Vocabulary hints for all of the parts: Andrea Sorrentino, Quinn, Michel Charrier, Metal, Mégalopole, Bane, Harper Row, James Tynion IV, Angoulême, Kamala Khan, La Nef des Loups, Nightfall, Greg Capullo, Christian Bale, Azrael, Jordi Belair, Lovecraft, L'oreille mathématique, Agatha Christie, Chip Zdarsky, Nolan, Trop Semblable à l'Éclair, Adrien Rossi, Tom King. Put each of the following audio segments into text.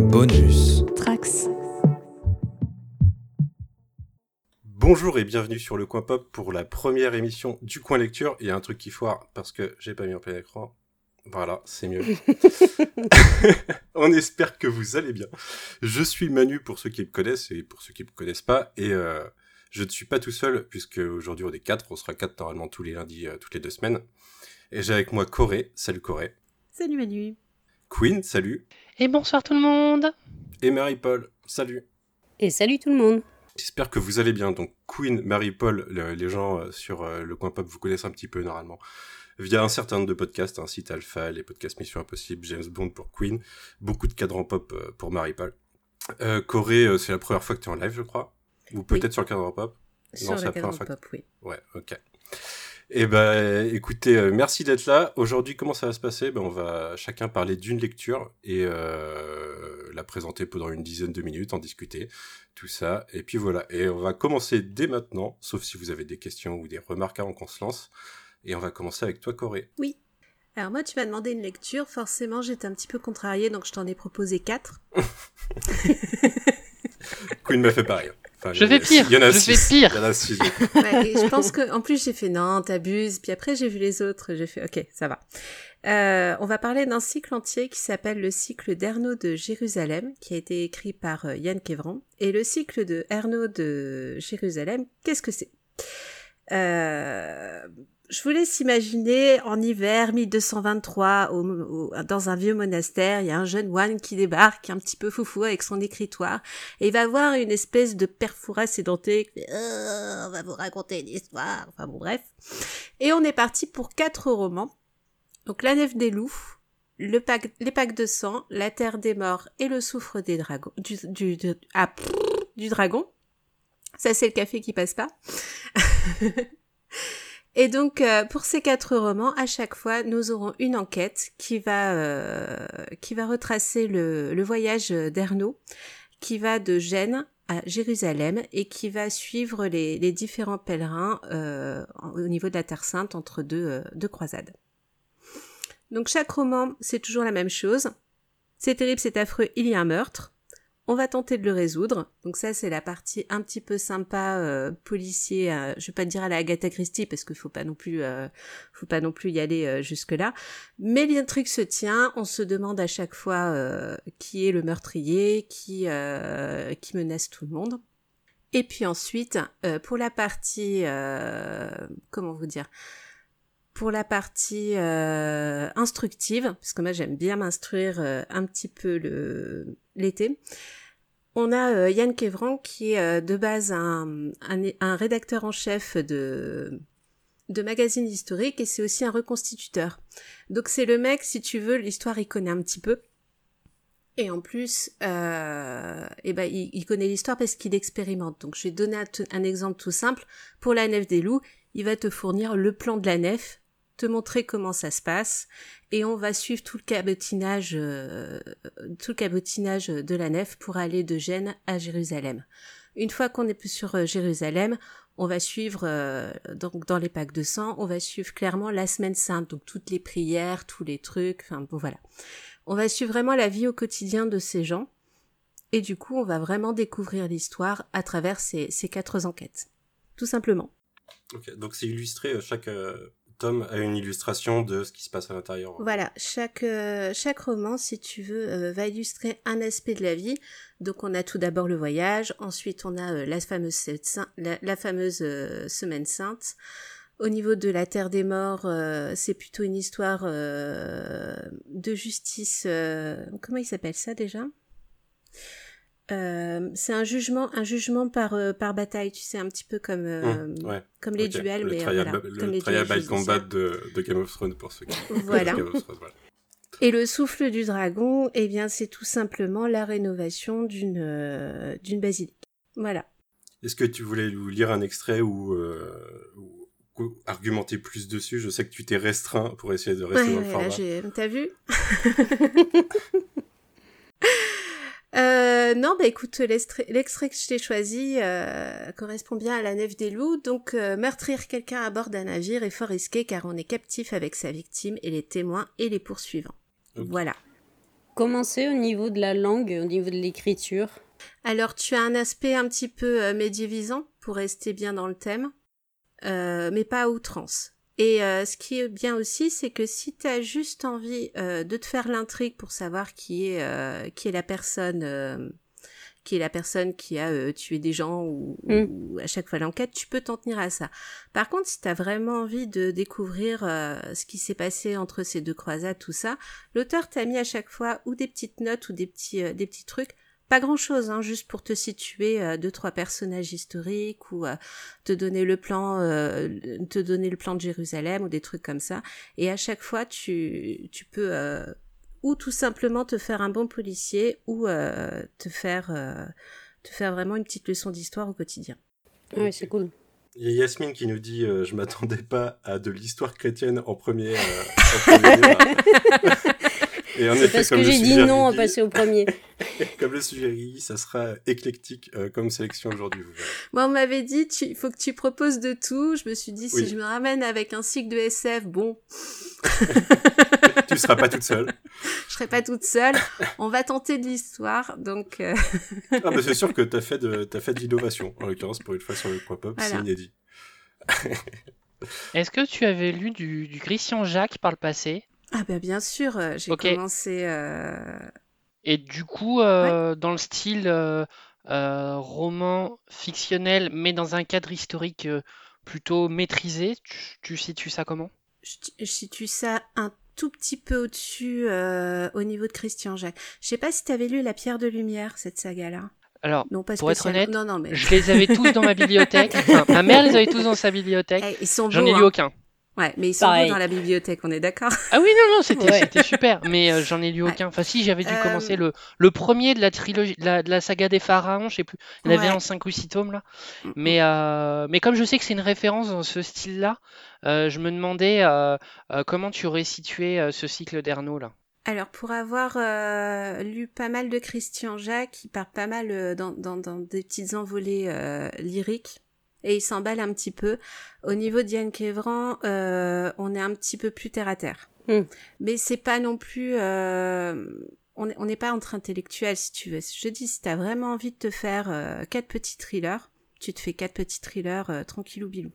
Bonus Trax. Bonjour et bienvenue sur Le Coin Pop pour la première émission du Coin Lecture. Il y a un truc qui foire parce que j'ai pas mis en plein écran. Voilà, c'est mieux. On espère que vous allez bien. Je suis Manu pour ceux qui me connaissent et pour ceux qui me connaissent pas. Et je ne suis pas tout seul puisque aujourd'hui on est 4. On sera 4 normalement tous les lundis, toutes les 2 semaines. Et j'ai avec moi Corée. Salut Corée. Salut Manu. Queen, salut. Et bonsoir tout le monde. Et Marie-Paul, salut. Et salut tout le monde. J'espère que vous allez bien. Donc Queen, Marie-Paul, les gens sur Le Coin Pop vous connaissent un petit peu normalement. Via un certain nombre de podcasts, un site Alpha, les podcasts Mission Impossible, James Bond pour Queen, beaucoup de cadrans pop pour Marie-Paul. Corée, c'est la première fois que tu es en live, je crois. Ou peut-être oui. Sur le cadran pop. Sur non, le cadran pop, que... oui. Ouais, ok. Eh ben, écoutez, merci d'être là. Aujourd'hui, comment ça va se passer ? Ben, on va chacun parler d'une lecture et la présenter pendant une dizaine de minutes, en discuter, tout ça. Et puis voilà. Et on va commencer dès maintenant, sauf si vous avez des questions ou des remarques avant qu'on se lance. Et on va commencer avec toi, Corée. Oui. Alors moi, tu m'as demandé une lecture. Forcément, j'étais un petit peu contrariée, donc je t'en ai proposé 4. Queen m'a fait pareil. Enfin, je fais pire. Il y en a 6. Ouais, je pense que, en plus, j'ai fait non, t'abuses. Puis après, j'ai vu les autres. J'ai fait ok, ça va. On va parler d'un cycle entier qui s'appelle le cycle d'Ernaut de Jérusalem, qui a été écrit par Yann Kervan. Et le cycle de Ernaut de Jérusalem, qu'est-ce que c'est ? Je vous laisse imaginer, en hiver 1223, dans un vieux monastère, il y a un jeune moine qui débarque, un petit peu foufou avec son écritoire, et il va avoir une espèce de perfora sédentée, on va vous raconter une histoire, enfin bon bref. Et on est parti pour 4 romans, donc La Nef des Loups, Les Pactes de Sang, La Terre des Morts et Le Soufre des Dragons, du dragon, ça c'est le café qui passe pas. Et donc, pour ces 4 romans, à chaque fois, nous aurons une enquête qui va retracer le voyage d'Ernaut, qui va de Gênes à Jérusalem et qui va suivre les différents pèlerins au niveau de la Terre Sainte entre deux croisades. Donc, chaque roman, c'est toujours la même chose. C'est terrible, c'est affreux, il y a un meurtre. On va tenter de le résoudre. Donc ça, c'est la partie un petit peu sympa, policier. Je vais pas dire à la Agatha Christie parce qu'il faut pas non plus y aller jusque-là. Mais l'intrigue se tient. On se demande à chaque fois qui est le meurtrier, qui menace tout le monde. Et puis ensuite, pour la partie instructive, parce que moi j'aime bien m'instruire un petit peu l'été, on a Yann Kervan qui est de base un rédacteur en chef de magazines historiques et c'est aussi un reconstituteur. Donc c'est le mec, si tu veux, l'histoire il connaît un petit peu. Et en plus, il connaît l'histoire parce qu'il expérimente. Donc je vais donner un exemple tout simple. Pour La Nef des Loups, il va te fournir le plan de la nef, te montrer comment ça se passe, et on va suivre tout le cabotinage de la nef pour aller de Gênes à Jérusalem. Une fois qu'on est sur Jérusalem, on va suivre dans les Pactes de Sang, on va suivre clairement la Semaine Sainte, donc toutes les prières, tous les trucs, enfin bon voilà. On va suivre vraiment la vie au quotidien de ces gens, et du coup on va vraiment découvrir l'histoire à travers ces 4 enquêtes, tout simplement. Ok, donc c'est illustré, chaque... tome a une illustration de ce qui se passe à l'intérieur. Voilà, chaque roman, si tu veux, va illustrer un aspect de la vie. Donc on a tout d'abord le voyage, ensuite on a la fameuse Semaine Sainte. Au niveau de la Terre des Morts, c'est plutôt une histoire de justice... comment il s'appelle ça déjà ? C'est un jugement par bataille, tu sais, un petit peu comme les duels, mais le trial by combat de Game of Thrones pour ceux qui voilà. Game of Thrones, voilà. Et le souffle du dragon, eh bien, c'est tout simplement la rénovation d'une basilique. Voilà. Est-ce que tu voulais nous lire un extrait ou argumenter plus dessus ? Je sais que tu t'es restreint pour essayer de rester dans le format. T'as vu ? Écoute, l'extrait que je t'ai choisi correspond bien à La Nef des Loups. Donc, meurtrir quelqu'un à bord d'un navire est fort risqué car on est captif avec sa victime et les témoins et les poursuivants. Okay. Voilà. commencer au niveau de la langue, au niveau de l'écriture. Alors, tu as un aspect un petit peu médiévisant, pour rester bien dans le thème, mais pas à outrance. Et ce qui est bien aussi, c'est que si tu as juste envie de te faire l'intrigue pour savoir qui est la personne qui a tué des gens ou à chaque fois l'enquête, tu peux t'en tenir à ça. Par contre, si tu as vraiment envie de découvrir ce qui s'est passé entre ces deux croisades, tout ça, l'auteur t'a mis à chaque fois ou des petites notes ou des petits trucs. Pas grand-chose, hein, juste pour te situer 2-3 personnages historiques ou te donner le plan de Jérusalem ou des trucs comme ça. Et à chaque fois, tu peux ou tout simplement te faire un bon policier ou te faire vraiment une petite leçon d'histoire au quotidien. Okay. Oui, c'est cool. Il y a Yasmine qui nous dit je m'attendais pas à de l'histoire chrétienne en premier. Et en c'est effet, parce comme que j'ai dit non à passer au premier. Comme le sujet dit, ça sera éclectique comme sélection aujourd'hui. Moi, on m'avait dit, il faut que tu proposes de tout. Je me suis dit, oui. Si je me ramène avec un cycle de SF, bon... Tu ne seras pas toute seule. Je ne serai pas toute seule. On va tenter de l'histoire, donc... Ah, bah, c'est sûr que t'as fait de l'innovation, en l'occurrence, pour une fois sur le pop-up, voilà. C'est inédit. Est-ce que tu avais lu du Christian Jacq par le passé ? Ah bah bien sûr, j'ai commencé... Et du coup, ouais. Dans le style roman fictionnel, mais dans un cadre historique plutôt maîtrisé, tu situes ça comment ? Je situe ça un tout petit peu au-dessus, au niveau de Christian Jacq. Je sais pas si tu avais lu La Pierre de Lumière, cette saga-là. Alors, non, pour être honnête, non, mais... je les avais tous dans ma bibliothèque. Enfin, ma mère les avait tous dans sa bibliothèque. Ils sont J'en beaux, ai lu aucun. Ouais, mais ils sont beaux dans la bibliothèque, on est d'accord ? Ah oui, non, c'était super, mais j'en ai lu aucun. Ouais. Enfin, si, j'avais dû commencer le premier de la trilogie, de la saga des pharaons, je sais plus. Il y en avait en 5 ou 6 tomes, là. Mais comme je sais que c'est une référence dans ce style-là, je me demandais comment tu aurais situé ce cycle d'Ernaut, là. Alors, pour avoir lu pas mal de Christian Jacq, qui part pas mal dans des petites envolées lyriques, et il s'emballe un petit peu. Au niveau de Yann Kervan, on est un petit peu plus terre-à-terre. Mais c'est pas non plus... on n'est pas entre intellectuels, si tu veux. Je dis, si t'as vraiment envie de te faire 4 petits thrillers, tu te fais 4 petits thrillers tranquillou bilou.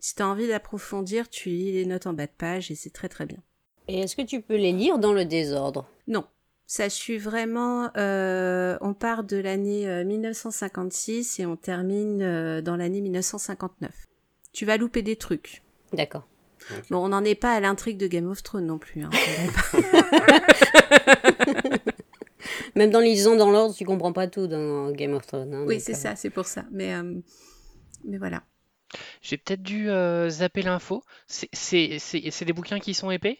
Si t'as envie d'approfondir, tu lis les notes en bas de page et c'est très très bien. Et est-ce que tu peux les lire dans le désordre ? Non. Ça suit vraiment, on part de l'année 1956 et on termine dans l'année 1959. Tu vas louper des trucs. D'accord. Okay. Bon, on n'en est pas à l'intrigue de Game of Thrones non plus. Hein. Même dans lisant dans l'ordre, tu comprends pas tout dans Game of Thrones. Hein, oui, c'est ça, c'est pour ça. Mais voilà. J'ai peut-être dû zapper l'info. C'est des bouquins qui sont épais ?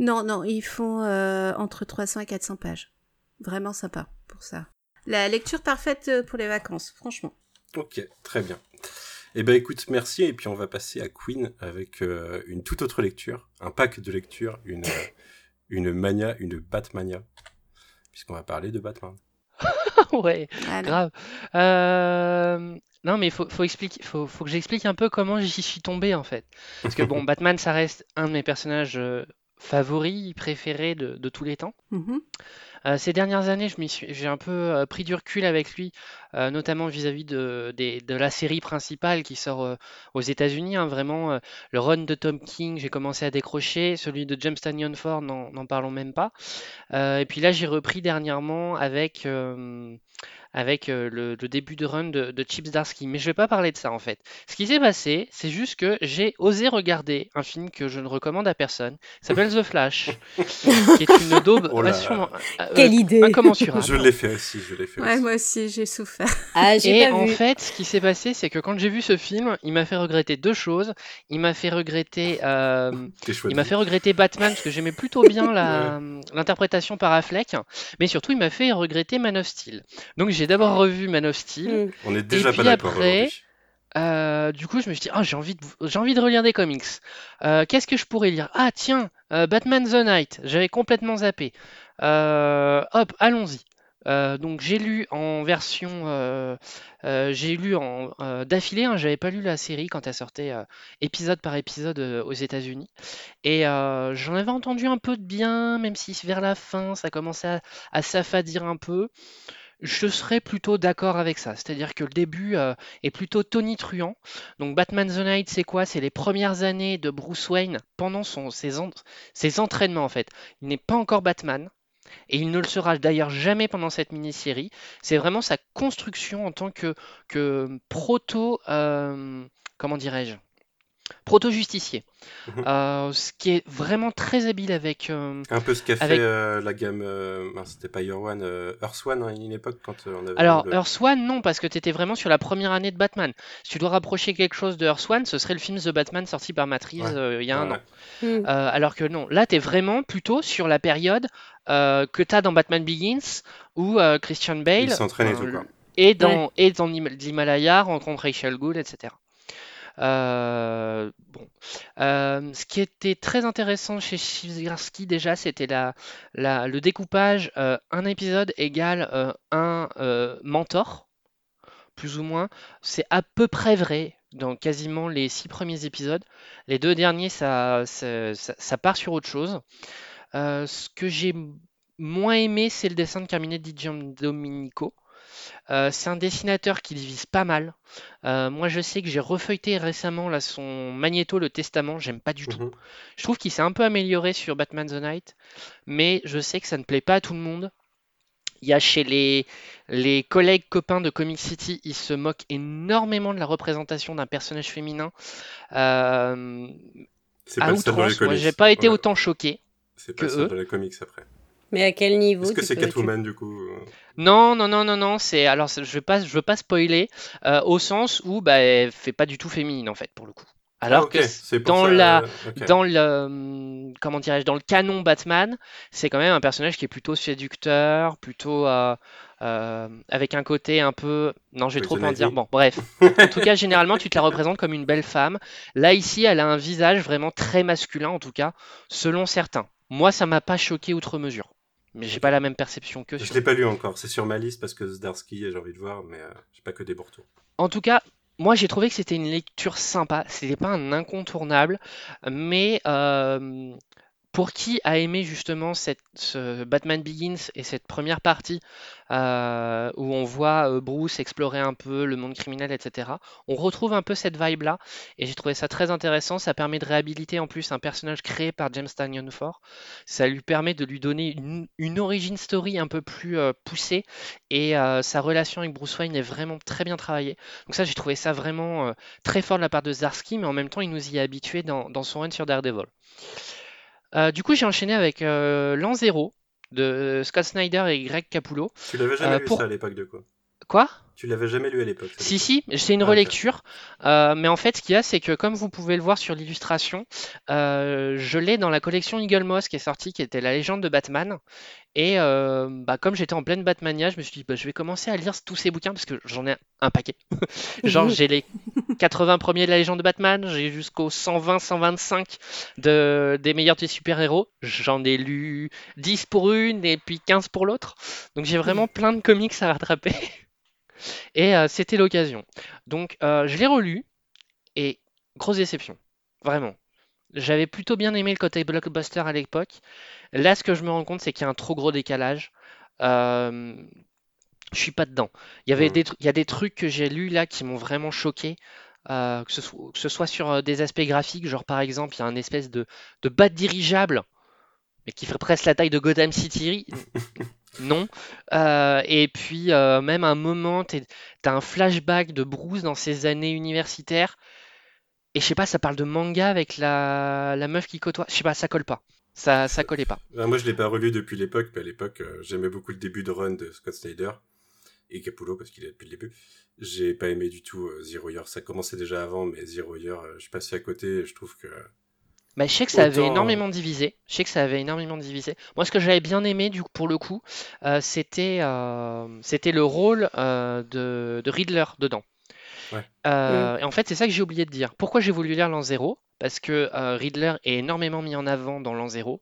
Non, ils font entre 300 et 400 pages. Vraiment sympa pour ça. La lecture parfaite pour les vacances, franchement. Ok, très bien. Eh ben écoute, merci, et puis on va passer à Queen avec une toute autre lecture, un pack de lecture, une mania, une Batmania, puisqu'on va parler de Batman. Ouais, voilà. Grave. Non, mais faut que j'explique un peu comment j'y suis tombé, en fait. Parce que bon, Batman, ça reste un de mes personnages favoris, préférés de tous les temps. Mm-hmm. Ces dernières années, j'ai un peu pris du recul avec lui, notamment vis-à-vis de la série principale qui sort aux États-Unis. Hein, vraiment, le run de Tom King, j'ai commencé à décrocher. Celui de James Tynion IV, n'en parlons même pas. Et puis là, j'ai repris dernièrement avec le début de run de Chip Zdarsky. Mais je ne vais pas parler de ça, en fait. Ce qui s'est passé, c'est juste que j'ai osé regarder un film que je ne recommande à personne. Ça s'appelle The Flash, qui est une daube... Oh là là. Quelle idée! Incommensurable. Je l'ai fait aussi. Ouais, moi aussi, j'ai souffert. Ah, en fait, ce qui s'est passé, c'est que quand j'ai vu ce film, il m'a fait regretter 2 choses. Il m'a fait regretter... il m'a fait regretter Batman, parce que j'aimais plutôt bien l'interprétation par Affleck. Mais surtout, il m'a fait regretter Man of Steel. Donc, j'ai d'abord revu Man of Steel. On est déjà pas d'accord aujourd'hui. Du coup, je me suis dit, j'ai envie de relire des comics. Qu'est-ce que je pourrais lire ? Ah, tiens, Batman: The Knight. J'avais complètement zappé. Hop, allons-y. Donc j'ai lu en version, j'ai lu en d'affilée, hein, j'avais pas lu la série quand elle sortait épisode par épisode aux États-Unis. Et j'en avais entendu un peu de bien, même si vers la fin ça commençait à s'affadir un peu. Je serais plutôt d'accord avec ça, c'est-à-dire que le début est plutôt tonitruant. Donc Batman The Knight, c'est quoi? C'est les premières années de Bruce Wayne pendant ses entraînements en fait. Il n'est pas encore Batman. Et il ne le sera d'ailleurs jamais pendant cette mini-série. C'est vraiment sa construction en tant que proto, comment dirais-je, proto-justicier. Ce qui est vraiment très habile avec... un peu ce qu'a fait la gamme... c'était pas Year One, Earth One, hein, à une époque quand on avait... Alors, Earth One, non, parce que tu étais vraiment sur la première année de Batman. Si tu dois rapprocher quelque chose de Earth One, ce serait le film The Batman sorti par Matrix il y a un an. Alors que non, là, tu es vraiment plutôt sur la période que tu as dans Batman Begins, où Christian Bale... Il s'entraîne et tout, quoi. Et dans l'Himalaya, rencontre Rachel Gould, etc. Ce qui était très intéressant chez Chizarski déjà, c'était le découpage un épisode égale un mentor, plus ou moins. C'est à peu près vrai dans quasiment les 6 premiers épisodes. Les 2 derniers, ça part sur autre chose. Ce que j'ai moins aimé, c'est le dessin de Carmine Di Giandominico. C'est un dessinateur qui divise pas mal. Moi, je sais que j'ai refeuilleté récemment là, son Magneto, le Testament. J'aime pas du tout. Je trouve qu'il s'est un peu amélioré sur Batman The Knight, mais je sais que ça ne plaît pas à tout le monde. Il y a chez les collègues copains de Comic City, ils se moquent énormément de la représentation d'un personnage féminin. C'est pas à outrance, moi, j'ai pas été autant choqué. C'est pas ça dans les comics après. Mais à quel niveau? Est-ce que c'est Catwoman du coup? Non. Je veux pas spoiler au sens où elle fait pas du tout féminine en fait pour le coup. Alors que dans le canon Batman, c'est quand même un personnage qui est plutôt séducteur, plutôt avec un côté un peu... Non, je vais trop en dire. Bon, bref. En tout cas, généralement, tu te la représentes comme une belle femme. Là ici, elle a un visage vraiment très masculin en tout cas, selon certains. Moi, ça m'a pas choqué outre mesure. Mais j'ai pas la même perception que... Je l'ai pas lu encore, c'est sur ma liste parce que Zdarsky, j'ai envie de voir, mais j'ai pas que des bons retours. En tout cas, moi j'ai trouvé que c'était une lecture sympa, c'était pas un incontournable, mais pour qui a aimé justement ce Batman Begins et cette première partie où on voit Bruce explorer un peu le monde criminel, etc., on retrouve un peu cette vibe-là, et j'ai trouvé ça très intéressant. Ça permet de réhabiliter en plus un personnage créé par James Tynion IV, ça lui permet de lui donner une origin story un peu plus poussée, et sa relation avec Bruce Wayne est vraiment très bien travaillée. Donc ça, j'ai trouvé ça vraiment très fort de la part de Zdarsky, mais en même temps, il nous y a habitué dans son run sur Daredevil. Du coup, j'ai enchaîné avec L'An Zéro de Scott Snyder et Greg Capullo. Tu l'avais jamais lu ça à l'époque de quoi? Quoi? Tu l'avais jamais lu à l'époque? Si, c'est une relecture. Mais en fait, ce qu'il y a, c'est que comme vous pouvez le voir sur l'illustration, je l'ai dans la collection Eagle Moss qui est sortie, qui était La Légende de Batman. Et comme j'étais en pleine Batmania, je me suis dit je vais commencer à lire tous ces bouquins parce que j'en ai un paquet. Genre j'ai les 80 premiers de La Légende de Batman, j'ai jusqu'aux 120-125 des meilleurs des super-héros. J'en ai lu 10 pour une et puis 15 pour l'autre. Donc j'ai vraiment plein de comics à rattraper. Et c'était l'occasion. Donc je l'ai relu et grosse déception, vraiment. J'avais plutôt bien aimé le côté blockbuster à l'époque. Là, ce que je me rends compte, c'est qu'il y a un trop gros décalage. Je suis pas dedans. Il y a des trucs que j'ai lus là qui m'ont vraiment choqué. Que ce soit sur des aspects graphiques, genre par exemple, il y a une espèce de bat dirigeable, mais qui ferait presque la taille de Gotham City. Non. Et puis, même à un moment, t'as un flashback de Bruce dans ses années universitaires. Et je sais pas, ça parle de manga avec la meuf qui côtoie. Je sais pas, ça colle pas. Ça collait pas. Moi, je l'ai pas relu depuis l'époque, mais à l'époque, j'aimais beaucoup le début de run de Scott Snyder et Capullo parce qu'il est depuis le début. J'ai pas aimé du tout Zero Year. Ça commençait déjà avant, mais Zero Year, je suis passé à côté. Et je trouve que... je sais que ça avait énormément divisé. Moi, ce que j'avais bien aimé, du coup, pour le coup, c'était le rôle de Riddler dedans. Ouais. Et en fait, c'est ça que j'ai oublié de dire. Pourquoi j'ai voulu lire L'An Zéro ? Parce que Riddler est énormément mis en avant dans L'An Zéro.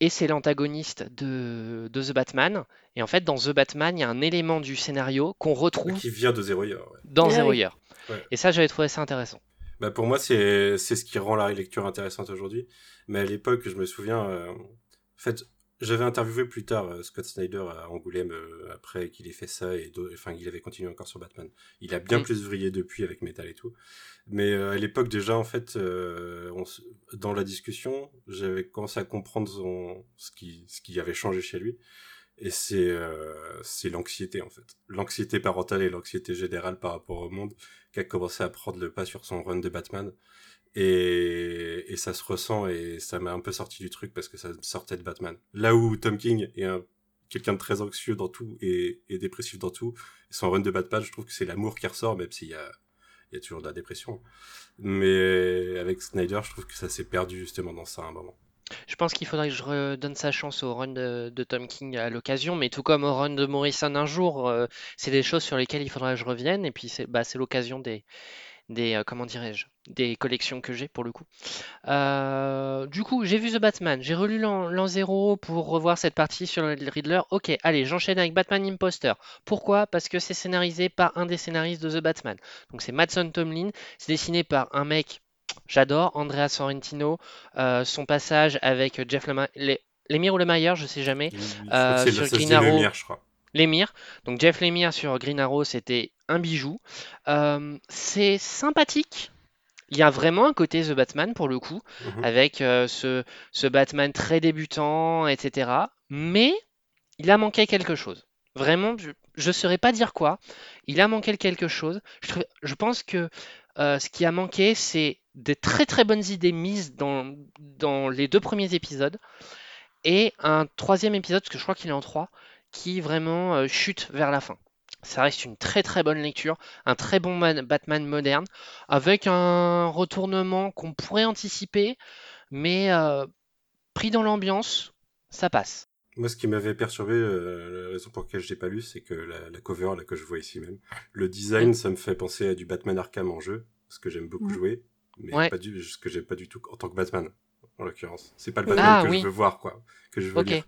et c'est l'antagoniste de The Batman. Et en fait, dans The Batman, il y a un élément du scénario qu'on retrouve... Qui vient de Zero Year. Ouais. Dans Zero Year. Ouais. Et ça, j'avais trouvé ça intéressant. Bah pour moi, c'est ce qui rend la lecture intéressante aujourd'hui. Mais à l'époque, je me souviens... En fait, j'avais interviewé plus tard Scott Snyder à Angoulême, après qu'il ait fait ça, et enfin, il avait continué encore sur Batman. Il a bien plus vrillé depuis avec Metal et tout. Mais à l'époque, déjà, en fait, dans la discussion, j'avais commencé à comprendre ce qui avait changé chez lui. Et c'est l'anxiété, en fait. L'anxiété parentale et l'anxiété générale par rapport au monde qui a commencé à prendre le pas sur son run de Batman. Et ça se ressent, et ça m'a un peu sorti du truc parce que ça sortait de Batman. Là où Tom King est quelqu'un de très anxieux dans tout et dépressif dans tout, son run de Batman, je trouve que c'est l'amour qui ressort, même s'il y a toujours de la dépression. Mais avec Snyder, je trouve que ça s'est perdu justement dans ça à un moment. Je pense qu'il faudrait que je redonne sa chance au run de Tom King à l'occasion, mais tout comme au run de Morrison un jour, c'est des choses sur lesquelles il faudrait que je revienne, et puis c'est l'occasion des collections que j'ai pour le coup. Du coup, j'ai vu The Batman, j'ai relu l'an 0 pour revoir cette partie sur le Riddler. Ok, allez, j'enchaîne avec Batman Imposter. Pourquoi ? Parce que c'est scénarisé par un des scénaristes de The Batman. Donc c'est Madison Tomlin, c'est dessiné par un mec, j'adore, Andrea Sorrentino, son passage avec Jeff Lemire ou Lemire, je sais jamais, sur Green Arrow. Lemire, je crois. Lemire. Donc Jeff Lemire sur Green Arrow, c'était un bijou. C'est sympathique. Il y a vraiment un côté The Batman pour le coup, avec ce Batman très débutant, etc. Mais il a manqué quelque chose. Vraiment, je ne saurais pas dire quoi. Il a manqué quelque chose. Je pense que ce qui a manqué, c'est des très très bonnes idées mises dans les deux premiers épisodes et un troisième épisode, parce que je crois qu'il est en 3, qui vraiment chute vers la fin. Ça reste une très très bonne lecture, un très bon Batman moderne, avec un retournement qu'on pourrait anticiper, mais pris dans l'ambiance, ça passe. Moi, ce qui m'avait perturbé, la raison pour laquelle je l'ai pas lu, c'est que la cover là, que je vois ici même, le design, ça me fait penser à du Batman Arkham en jeu, parce que j'aime beaucoup jouer, mais ce que j'aime pas du tout en tant que Batman, en l'occurrence. C'est pas le Batman je veux voir, quoi, que je veux lire.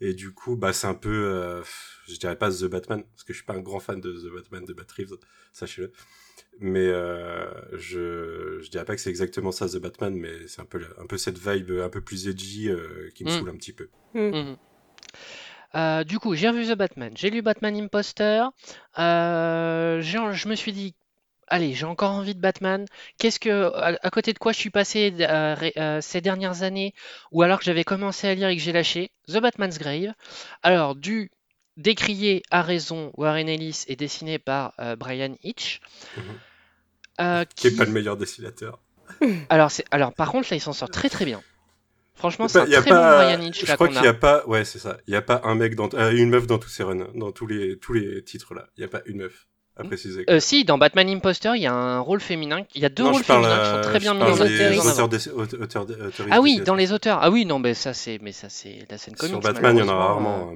Et du coup, bah, c'est un peu, je dirais pas The Batman, parce que je suis pas un grand fan de The Batman de Bat Reeves, sachez-le. Mais je dirais pas que c'est exactement ça The Batman, mais c'est un peu cette vibe un peu plus edgy qui me saoule un petit peu. Du coup, j'ai revu The Batman, j'ai lu Batman Imposter, je me suis dit, allez, j'ai encore envie de Batman. À côté de quoi je suis passé ces dernières années, ou alors que j'avais commencé à lire et que j'ai lâché The Batman's Grave. Alors, du décrié à raison Warren Ellis est dessiné par Brian Hitch, qui n'est pas le meilleur dessinateur. Alors, par contre, là, il s'en sort très très bien. Franchement, c'est un très bon Brian Hitch. Je crois qu'il n'y a pas. Ouais, c'est ça. Il n'y a pas un mec une meuf dans tous ces runs, dans tous les titres là. Il n'y a pas une meuf. À préciser. Si, dans Batman Imposter, il y a un rôle féminin. Il y a deux rôles féminins qui sont très bien mis dans auteurs. Ah oui, dans les auteurs. Ah oui, non, mais ça c'est la scène comics. Sur Batman, il y en a rarement.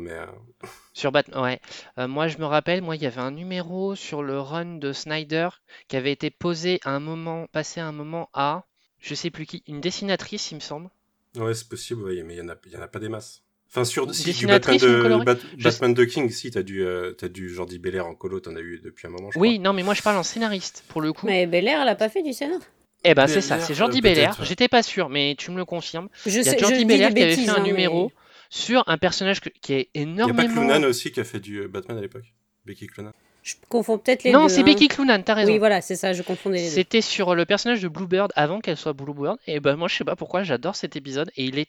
Sur Batman, ouais. Moi, je me rappelle, il y avait un numéro sur le run de Snyder qui avait été posé à un moment, passé à un moment à, je sais plus qui, une dessinatrice, il me semble. Ouais, c'est possible, ouais, mais il y en a pas des masses. Enfin, du Batman de King, si, t'as du Jordi Belair en colo, t'en as eu depuis un moment, je crois. Oui, non, mais moi, je parle en scénariste, pour le coup. Mais Belair, elle a pas fait du scénar. Eh ben, c'est ça, c'est Jordi Belair. J'étais pas sûr, mais tu me le confirmes. Il y a Jordi Belair qui avait fait un numéro sur un personnage qui est énormément... Il y a pas Clunan aussi qui a fait du Batman à l'époque, Becky Clunan. Je confonds peut-être les deux. Non, c'est Becky Clunan, t'as raison. Oui, voilà, c'est ça, je confondais les deux. C'était sur le personnage de Bluebird, avant qu'elle soit Bluebird. Et ben, moi, je sais pas pourquoi, j'adore cet épisode, et il est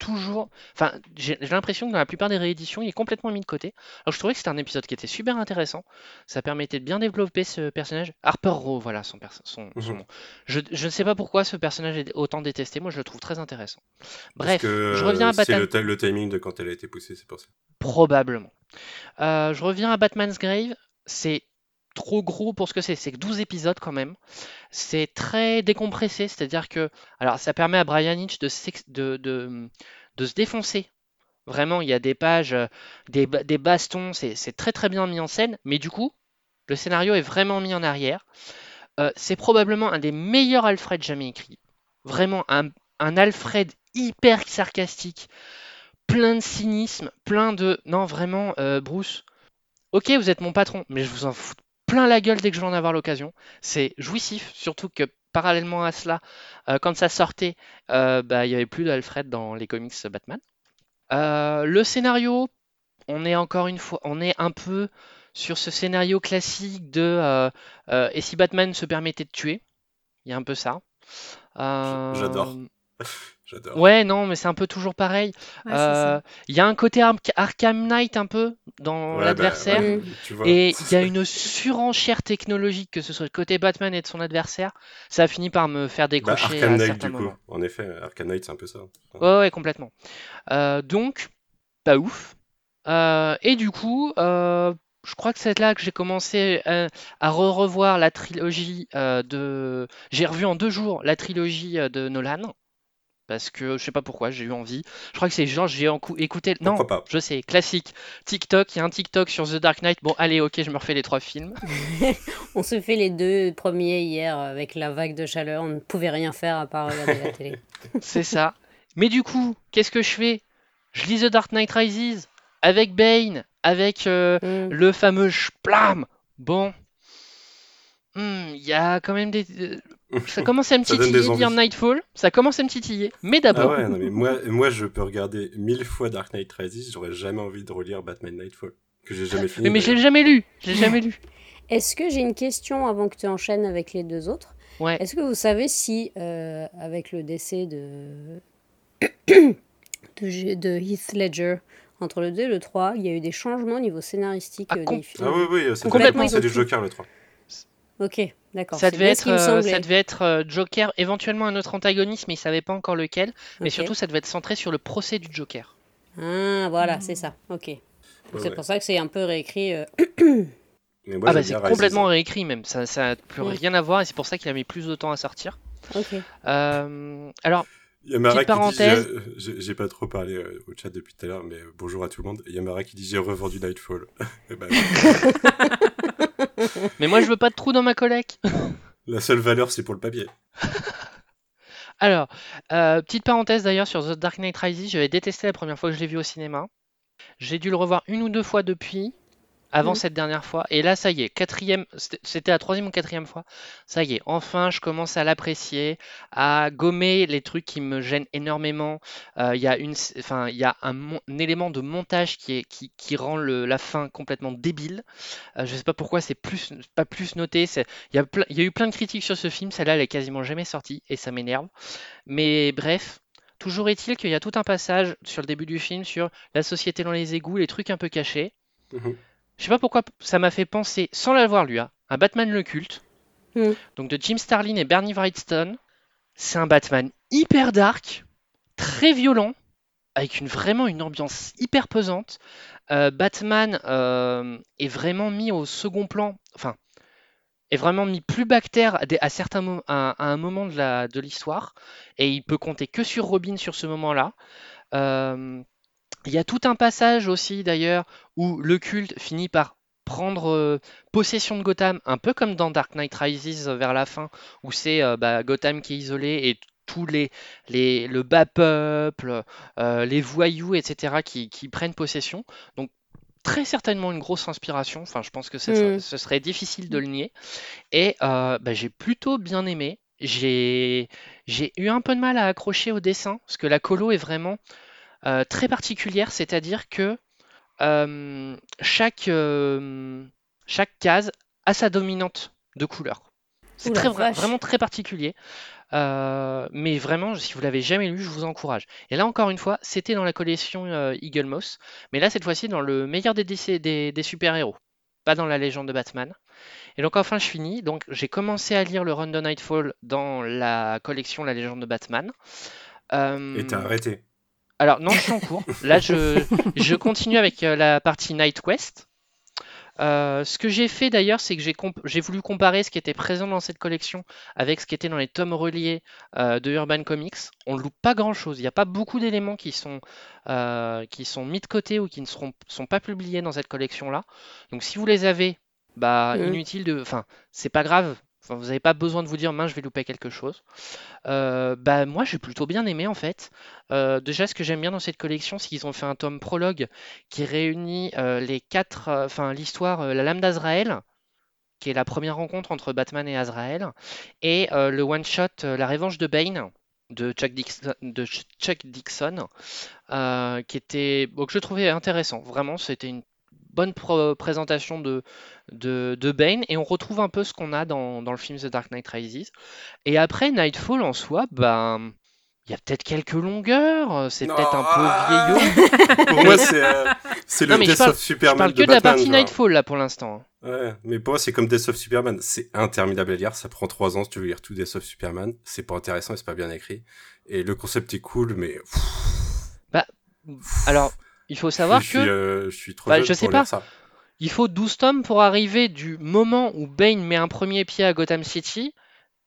toujours, enfin, j'ai l'impression que dans la plupart des rééditions, il est complètement mis de côté. Alors, je trouvais que c'était un épisode qui était super intéressant. Ça permettait de bien développer ce personnage. Harper Row, voilà son nom. Je ne sais pas pourquoi ce personnage est autant détesté. Moi, je le trouve très intéressant. Bref, je reviens à Batman. C'est le timing de quand elle a été poussée, c'est pour ça. Probablement. Je reviens à Batman's Grave. C'est trop gros pour ce que c'est. C'est 12 épisodes quand même. C'est très décompressé, c'est-à-dire que alors ça permet à Brian Hitch de se défoncer. Vraiment, il y a des pages, des bastons, c'est très très bien mis en scène, mais du coup, le scénario est vraiment mis en arrière. C'est probablement un des meilleurs Alfred jamais écrits. Vraiment un Alfred hyper sarcastique. plein de cynisme, plein de « Non, vraiment, Bruce, ok, vous êtes mon patron, mais je vous en fous plein la gueule dès que je vais en avoir l'occasion. » C'est jouissif, surtout que parallèlement à cela, quand ça sortait, il n'y avait plus d'Alfred dans les comics Batman. Le scénario, on est un peu sur ce scénario classique de et si Batman se permettait de tuer? Il y a un peu ça. J'adore. Ouais, non, mais c'est un peu toujours pareil. Il y a un côté Arkham Knight un peu dans l'adversaire. Ouais, et il y a une surenchère technologique, que ce soit le côté Batman et de son adversaire. Ça a fini par me faire décrocher Arkham Knight, du coup. En effet, Arkham Knight, c'est un peu ça. Ouais, complètement. Donc, pas ouf. Et du coup... je crois que c'est là que j'ai commencé à revoir la trilogie de... J'ai revu en 2 jours la trilogie de Nolan, parce que je sais pas pourquoi, j'ai eu envie. Je crois que c'est genre, j'ai écouté... Non, je sais, classique. TikTok, il y a un TikTok sur The Dark Knight. Bon, allez, ok, je me refais les 3 films. On se fait les 2 premiers hier avec la vague de chaleur. On ne pouvait rien faire à part regarder la télé. C'est ça. Mais du coup, qu'est-ce que je fais? Je lis The Dark Knight Rises avec Bane, avec le fameux Shplam. Bon, il y a quand même des... Ça commence à me titiller dire Nightfall, ça commence à me titiller, mais d'abord... Ah ouais, non, mais moi je peux regarder 1000 fois Dark Knight Rises, j'aurais jamais envie de relire Batman Nightfall, que j'ai jamais fini. Mais je l'ai jamais lu, Est-ce que j'ai une question avant que tu enchaînes avec les 2 autres? Ouais. Est-ce que vous savez si, avec le décès de Heath Ledger... Entre le 2 et le 3, il y a eu des changements au niveau scénaristique des films. Ah oui, c'est complètement, c'est du Joker le 3. Ok, d'accord. Ça devait être Joker, éventuellement un autre antagoniste, mais ils ne savaient pas encore lequel. Mais surtout, ça devait être centré sur le procès du Joker. Ah, voilà, c'est ça. Ok. Donc, c'est pour ça que c'est un peu réécrit. Mais moi, c'est complètement réécrit même. Ça n'a plus rien à voir et c'est pour ça qu'il a mis plus de temps à sortir. Ok. Alors... Il y a Mara qui dit, j'ai pas trop parlé au chat depuis tout à l'heure, mais bonjour à tout le monde. Il y a Mara qui dit, j'ai revendu Nightfall. Mais moi, je veux pas de trou dans ma collecte. La seule valeur, c'est pour le papier. Alors, petite parenthèse d'ailleurs sur The Dark Knight Rises, j'avais détesté la première fois que je l'ai vu au cinéma. J'ai dû le revoir 1 ou 2 fois depuis, avant cette dernière fois. Et là, ça y est, 4e, c'était la 3e ou 4e fois. Ça y est, enfin, je commence à l'apprécier, à gommer les trucs qui me gênent énormément. Il y a un élément de montage qui rend la fin complètement débile. Je sais pas pourquoi, c'est pas plus noté. Il y a eu plein de critiques sur ce film. Celle-là, elle est quasiment jamais sortie et ça m'énerve. Mais bref... Toujours est-il qu'il y a tout un passage sur le début du film sur la société dans les égouts, les trucs un peu cachés. Je sais pas pourquoi ça m'a fait penser, sans l'avoir lu, à Batman le culte, donc de Jim Starlin et Bernie Wrightson. C'est un Batman hyper dark, très violent, avec vraiment une ambiance hyper pesante. Batman est vraiment mis au second plan, enfin, est vraiment mis plus bas que terre à un moment de l'histoire, et il peut compter que sur Robin sur ce moment-là. Il y a tout un passage aussi d'ailleurs où le culte finit par prendre possession de Gotham, un peu comme dans Dark Knight Rises vers la fin, où c'est Gotham qui est isolé et tous le bas peuple, les voyous, etc. qui prennent possession. Donc très certainement une grosse inspiration, enfin je pense que ce serait difficile de le nier. Et j'ai plutôt bien aimé, j'ai eu un peu de mal à accrocher au dessin, parce que la colo est vraiment... très particulière, c'est-à-dire que chaque case a sa dominante de couleur. C'est vraiment très particulier. Mais vraiment, si vous l'avez jamais lu, je vous encourage. Et là, encore une fois, c'était dans la collection Eagle Moss, mais là, cette fois-ci, dans le meilleur des super-héros, pas dans la légende de Batman. Et donc, enfin, je finis. Donc, j'ai commencé à lire le Run de Nightfall dans la collection La légende de Batman. Et t'as arrêté? Alors non, je suis en cours. Là, je continue avec la partie Night Quest. Ce que j'ai fait d'ailleurs, c'est que j'ai voulu comparer ce qui était présent dans cette collection avec ce qui était dans les tomes reliés de Urban Comics. On ne loupe pas grand-chose. Il n'y a pas beaucoup d'éléments qui sont mis de côté ou qui ne sont pas publiés dans cette collection-là. Donc si vous les avez, inutile de... Enfin, c'est pas grave. Enfin, vous n'avez pas besoin de vous dire, mince, je vais louper quelque chose. Moi, j'ai plutôt bien aimé, en fait. Déjà, ce que j'aime bien dans cette collection, c'est qu'ils ont fait un tome prologue qui réunit l'histoire, la lame d'Azrael, qui est la première rencontre entre Batman et Azrael, et le one-shot, la révanche de Bane, de Chuck Dixon, que je trouvais intéressant. Vraiment, c'était une bonne présentation de Bane, et on retrouve un peu ce qu'on a dans le film The Dark Knight Rises. Et après Nightfall en soi, il y a peut-être quelques longueurs, c'est peut-être un peu vieillot. Pour moi, c'est le Death of Superman. Je parle que de la partie Nightfall là pour l'instant. Ouais, mais pour moi, c'est comme Death of Superman. C'est interminable à lire, ça prend 3 ans si tu veux lire tout Death of Superman. C'est pas intéressant et c'est pas bien écrit. Et le concept est cool, mais. Alors. Il faut savoir je suis trop jeune pour lire ça. Il faut 12 tomes pour arriver du moment où Bane met un premier pied à Gotham City.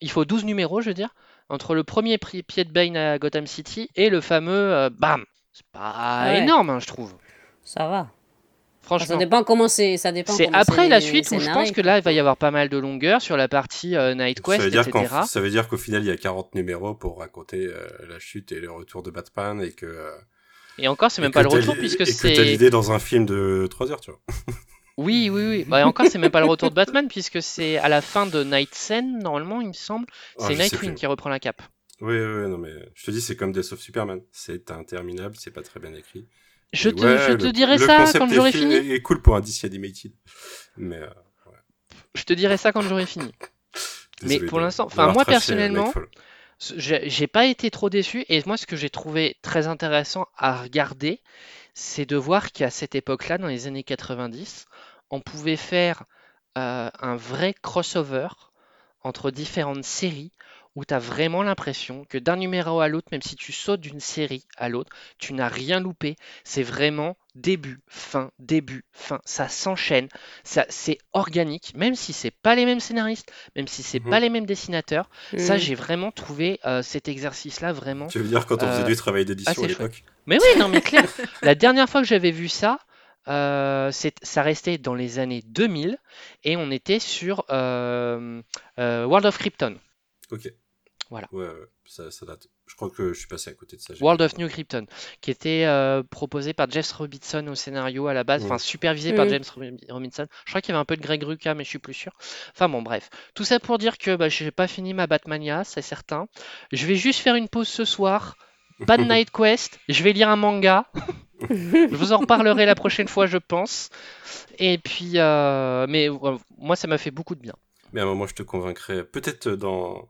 Il faut 12 numéros, je veux dire, entre le premier pied de Bane à Gotham City et le fameux bam. C'est pas énorme, hein, je trouve. Ça va. Franchement, ça dépend comment c'est. Ça dépend. C'est après la suite où je pense que là, il va y avoir pas mal de longueur sur la partie Night Quest, etc. Ça veut dire qu'au final, il y a 40 numéros pour raconter la chute et le retour de Batman et que. Et encore, c'est même pas le retour, puisque c'est... Et que t'as l'idée dans un film de 3 heures, tu vois. Oui. Bah, et encore, c'est même pas le retour de Batman, puisque c'est à la fin de Night Scene, normalement, il me semble. C'est Nightwing qui reprend la cape. Oui, non, mais je te dis, c'est comme Death of Superman. C'est interminable, c'est pas très bien écrit. Je te dirai ça quand j'aurai fini. Le concept est cool pour un DC animated. Mais, ouais. Je te dirai ça quand j'aurai fini. Désolé, mais pour l'instant, moi, personnellement... J'ai pas été trop déçu, et moi ce que j'ai trouvé très intéressant à regarder, c'est de voir qu'à cette époque-là, dans les années 90, on pouvait faire un vrai crossover entre différentes séries où t'as vraiment l'impression que d'un numéro à l'autre, même si tu sautes d'une série à l'autre, tu n'as rien loupé. C'est vraiment début, fin, ça s'enchaîne, ça, c'est organique, même si c'est pas les mêmes scénaristes, même si c'est pas les mêmes dessinateurs. Ça, j'ai vraiment trouvé cet exercice-là vraiment. Tu veux dire quand on faisait du travail d'édition à l'époque ? Mais oui, non, mais clair. La dernière fois que j'avais vu ça, ça restait dans les années 2000 et on était sur World of Krypton. Ok. Voilà. Ouais, ça date. Je crois que je suis passé à côté de ça. World of New Krypton, qui était proposé par Jeff Robinson au scénario à la base, supervisé par James Robinson. Je crois qu'il y avait un peu de Greg Rucka, mais je suis plus sûr. Enfin bon, bref. Tout ça pour dire que j'ai pas fini ma Batmania, c'est certain. Je vais juste faire une pause ce soir. Pas de Night Quest. Je vais lire un manga. Je vous en reparlerai la prochaine fois, je pense. Et puis, moi, ça m'a fait beaucoup de bien. Mais à un moment, je te convaincrai. Peut-être dans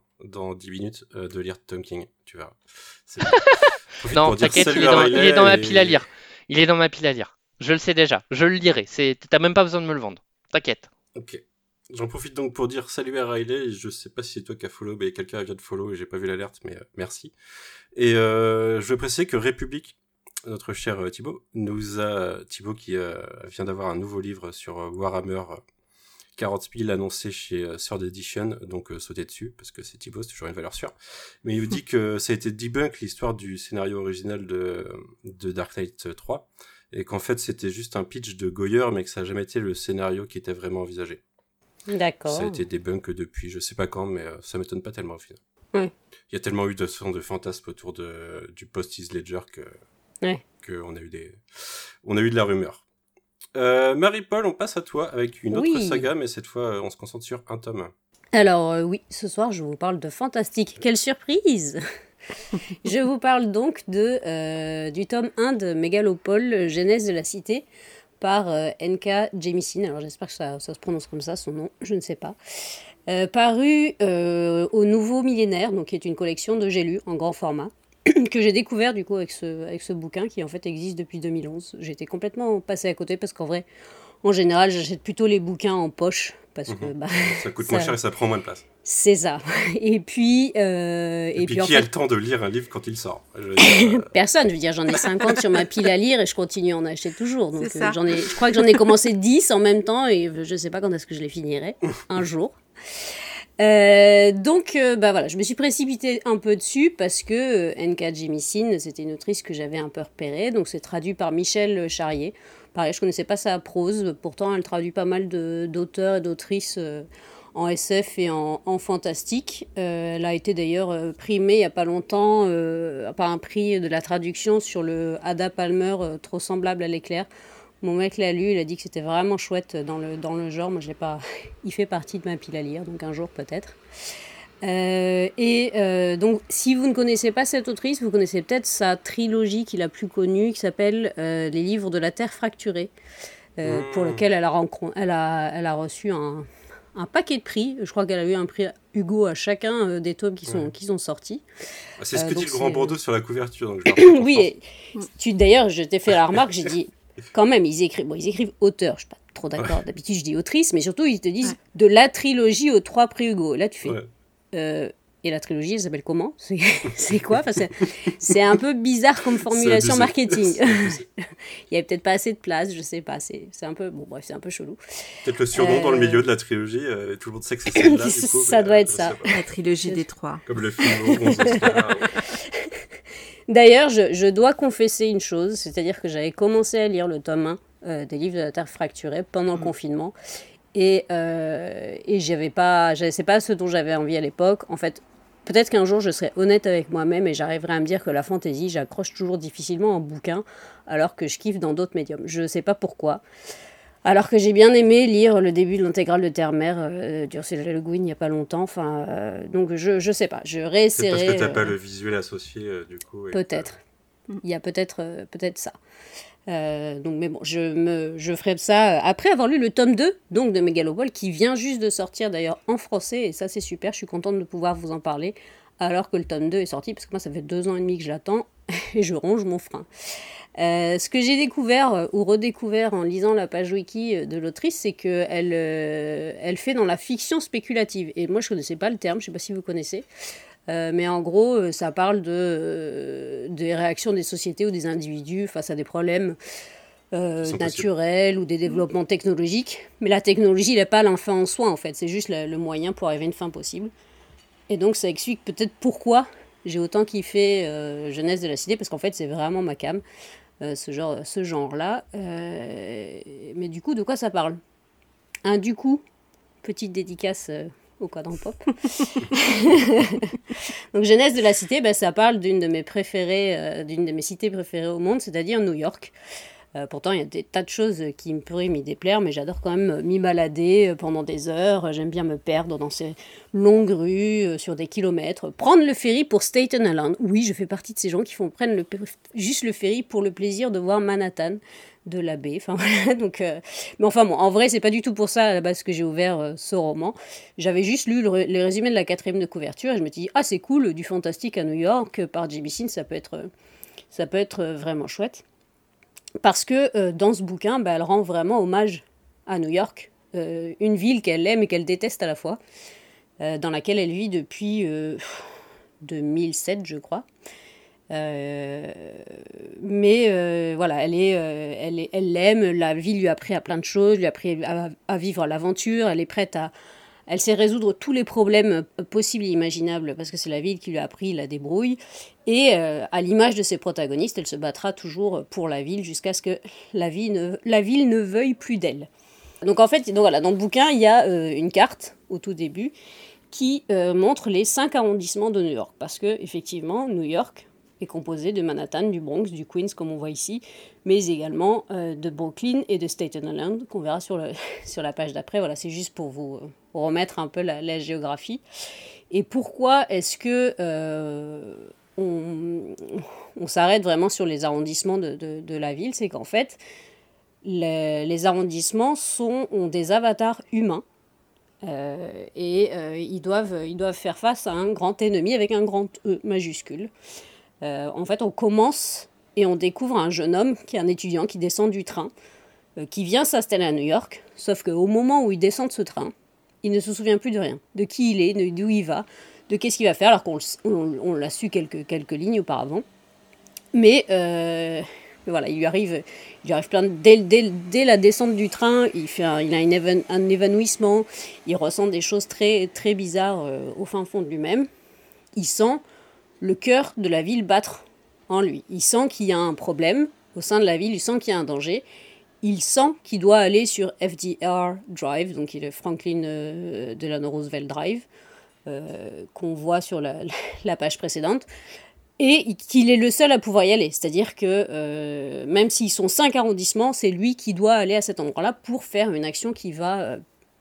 10 minutes de lire Tom King, tu verras. Non, t'inquiète, il est dans ma pile à lire. Il est dans ma pile à lire. Je le sais déjà, je le lirai. T'as même pas besoin de me le vendre. T'inquiète. Ok. J'en profite donc pour dire salut à Riley. Je sais pas si c'est toi qui as follow, mais quelqu'un vient de follow et j'ai pas vu l'alerte, mais merci. Et je veux préciser que République, notre cher Thibaut, qui vient d'avoir un nouveau livre sur Warhammer 40 000 annoncé chez Third Edition, donc sautez dessus, parce que c'est Thibaut, c'est toujours une valeur sûre. Mais il vous dit que ça a été debunk, l'histoire du scénario original de Dark Knight 3, et qu'en fait c'était juste un pitch de Goyer, mais que ça n'a jamais été le scénario qui était vraiment envisagé. D'accord. Ça a été debunk depuis je sais pas quand, mais ça m'étonne pas tellement au final. Oui. Il y a tellement eu de fantasmes autour du post-Heath Ledger qu'on a eu de la rumeur. Marie-Paul, on passe à toi avec une autre saga, mais cette fois on se concentre sur un tome. Alors oui, ce soir je vous parle de fantastique. Quelle surprise. Je vous parle donc du tome 1 de Mégalopole, Genèse de la Cité, par N.K. Jemisin. Alors j'espère que ça se prononce comme ça, son nom, je ne sais pas. Paru au Nouveau Millénaire, donc qui est une collection de j'ai lu en grand format, que j'ai découvert du coup avec ce bouquin qui en fait existe depuis 2011. J'étais complètement passée à côté parce qu'en vrai, en général, j'achète plutôt les bouquins en poche parce que ça coûte moins cher et ça prend moins de place. C'est ça. Et puis... et puis qui a le temps de lire un livre quand il sort? Personne, je veux dire, j'en ai 50 sur ma pile à lire et je continue à en acheter toujours. Donc je crois que j'en ai commencé 10 en même temps et je sais pas quand est-ce que je les finirai, un jour. Je me suis précipitée un peu dessus parce que N.K. Jemisin, c'était une autrice que j'avais un peu repérée, donc c'est traduit par Michel Charrier. Pareil, je connaissais pas sa prose, pourtant elle traduit pas mal d'auteurs et d'autrices en SF et en fantastique. Elle a été d'ailleurs primée il n'y a pas longtemps par un prix de la traduction sur le Ada Palmer, trop semblable à l'éclair. Mon mec l'a lu, il a dit que c'était vraiment chouette dans le genre. Moi, je l'ai pas. Il fait partie de ma pile à lire, donc un jour peut-être. Donc, si vous ne connaissez pas cette autrice, vous connaissez peut-être sa trilogie qu'il a plus connue, qui s'appelle Les Livres de la Terre Fracturée, pour lequel elle a reçu un paquet de prix. Je crois qu'elle a eu un prix Hugo à chacun des tomes qui sont sortis. C'est ce petit grand bandeau sur la couverture. Donc oui, d'ailleurs, je t'ai fait la remarque, j'ai dit... Quand même, ils écrivent auteur, je ne suis pas trop d'accord, d'habitude je dis autrice, mais surtout ils te disent de la trilogie aux 3 prix Hugo. Là tu fais, et la trilogie elle s'appelle comment ? C'est quoi ? Enfin, c'est un peu bizarre comme formulation marketing. Il n'y avait peut-être pas assez de place, je ne sais pas, c'est un peu, bon bref, c'est un peu chelou. Peut-être le surnom dans le milieu de la trilogie, tout le monde sait que c'est celle-là du coup. Ça doit être ça, la trilogie des 3. Comme le film au 11 Oscars. D'ailleurs, je dois confesser une chose, c'est-à-dire que j'avais commencé à lire le tome 1 des Livres de la Terre Fracturée pendant le confinement, et c'est pas ce dont j'avais envie à l'époque. En fait, peut-être qu'un jour je serai honnête avec moi-même et j'arriverai à me dire que la fantaisie, j'accroche toujours difficilement en bouquin, alors que je kiffe dans d'autres médiums. Je sais pas pourquoi. Alors que j'ai bien aimé lire le début de l'intégrale de Terre-Mère d'Ursula Le Guin il n'y a pas longtemps. Donc, je sais pas. Je réessayerai... C'est parce que tu n'as pas le visuel associé, du coup. Peut-être. Il y a peut-être ça. Mais bon, je ferai ça après avoir lu le tome 2 donc de Megalopole, qui vient juste de sortir d'ailleurs en français. Et ça, c'est super. Je suis contente de pouvoir vous en parler alors que le tome 2 est sorti. Parce que moi, ça fait 2 ans et demi que je l'attends et je ronge mon frein. Ce que j'ai découvert ou redécouvert en lisant la page wiki de l'autrice, c'est qu'elle elle fait dans la fiction spéculative. Et moi, je ne connaissais pas le terme, je ne sais pas si vous connaissez. Mais en gros, ça parle des réactions des sociétés ou des individus face à des problèmes naturels ou des développements technologiques. Mais la technologie, elle n'est pas la fin en soi, en fait. C'est juste le moyen pour arriver à une fin possible. Et donc, ça explique peut-être pourquoi j'ai autant kiffé Genèse de la Cité, parce qu'en fait, c'est vraiment ma came. Ce genre-là. Mais du coup, de quoi ça parle ? Du coup, petite dédicace au quadrant pop. Donc, Genèse de la Cité, ça parle d'une de mes préférées, d'une de mes cités préférées au monde, c'est-à-dire New York. Pourtant, il y a des tas de choses qui me pourraient m'y déplaire, mais j'adore quand même m'y balader pendant des heures. J'aime bien me perdre dans ces longues rues sur des kilomètres. Prendre le ferry pour Staten Island. Oui, je fais partie de ces gens qui prennent juste le ferry pour le plaisir de voir Manhattan de la baie. Enfin, voilà, donc, mais enfin, bon, en vrai, c'est pas du tout pour ça à la base que j'ai ouvert ce roman. J'avais juste lu le résumé de la 4e de couverture et je me suis dit, ah, c'est cool, du fantastique à New York par Jemisin, ça peut être vraiment chouette. Parce que dans ce bouquin, elle rend vraiment hommage à New York, une ville qu'elle aime et qu'elle déteste à la fois, dans laquelle elle vit depuis 2007, je crois. Voilà, elle l'aime, la vie lui a appris à plein de choses, lui a appris à vivre à l'aventure, elle est prête à... Elle sait résoudre tous les problèmes possibles et imaginables parce que c'est la ville qui lui a appris la débrouille. Et à l'image de ses protagonistes, elle se battra toujours pour la ville jusqu'à ce que la ville ne veuille plus d'elle. Donc en fait, voilà, dans le bouquin, il y a une carte au tout début qui montre les 5 arrondissements de New York. Parce que effectivement, New York est composé de Manhattan, du Bronx, du Queens, comme on voit ici, mais également de Brooklyn et de Staten Island, qu'on verra sur la page d'après. Voilà, c'est juste pour vous remettre un peu la géographie. Et pourquoi est-ce que on s'arrête vraiment sur les arrondissements de la ville ? C'est qu'en fait, les arrondissements ont des avatars humains, ils doivent faire face à un grand ennemi avec un grand E majuscule. En fait, on commence et on découvre un jeune homme qui est un étudiant qui descend du train, qui vient s'installer à New York, sauf qu'au moment où il descend de ce train, il ne se souvient plus de rien, de qui il est, d'où il va, de qu'est-ce qu'il va faire, alors qu'on l'a su quelques lignes auparavant. Mais voilà, il lui arrive plein de... Dès la descente du train, il a un évanouissement, il ressent des choses très, très bizarres au fin fond de lui-même. Il sent le cœur de la ville battre en lui. Il sent qu'il y a un problème au sein de la ville, il sent qu'il y a un danger, il sent qu'il doit aller sur FDR Drive, donc il est Franklin Delano Roosevelt Drive, qu'on voit sur la page précédente, et qu'il est le seul à pouvoir y aller. C'est-à-dire que même s'ils sont 5 arrondissements, c'est lui qui doit aller à cet endroit-là pour faire une action qui va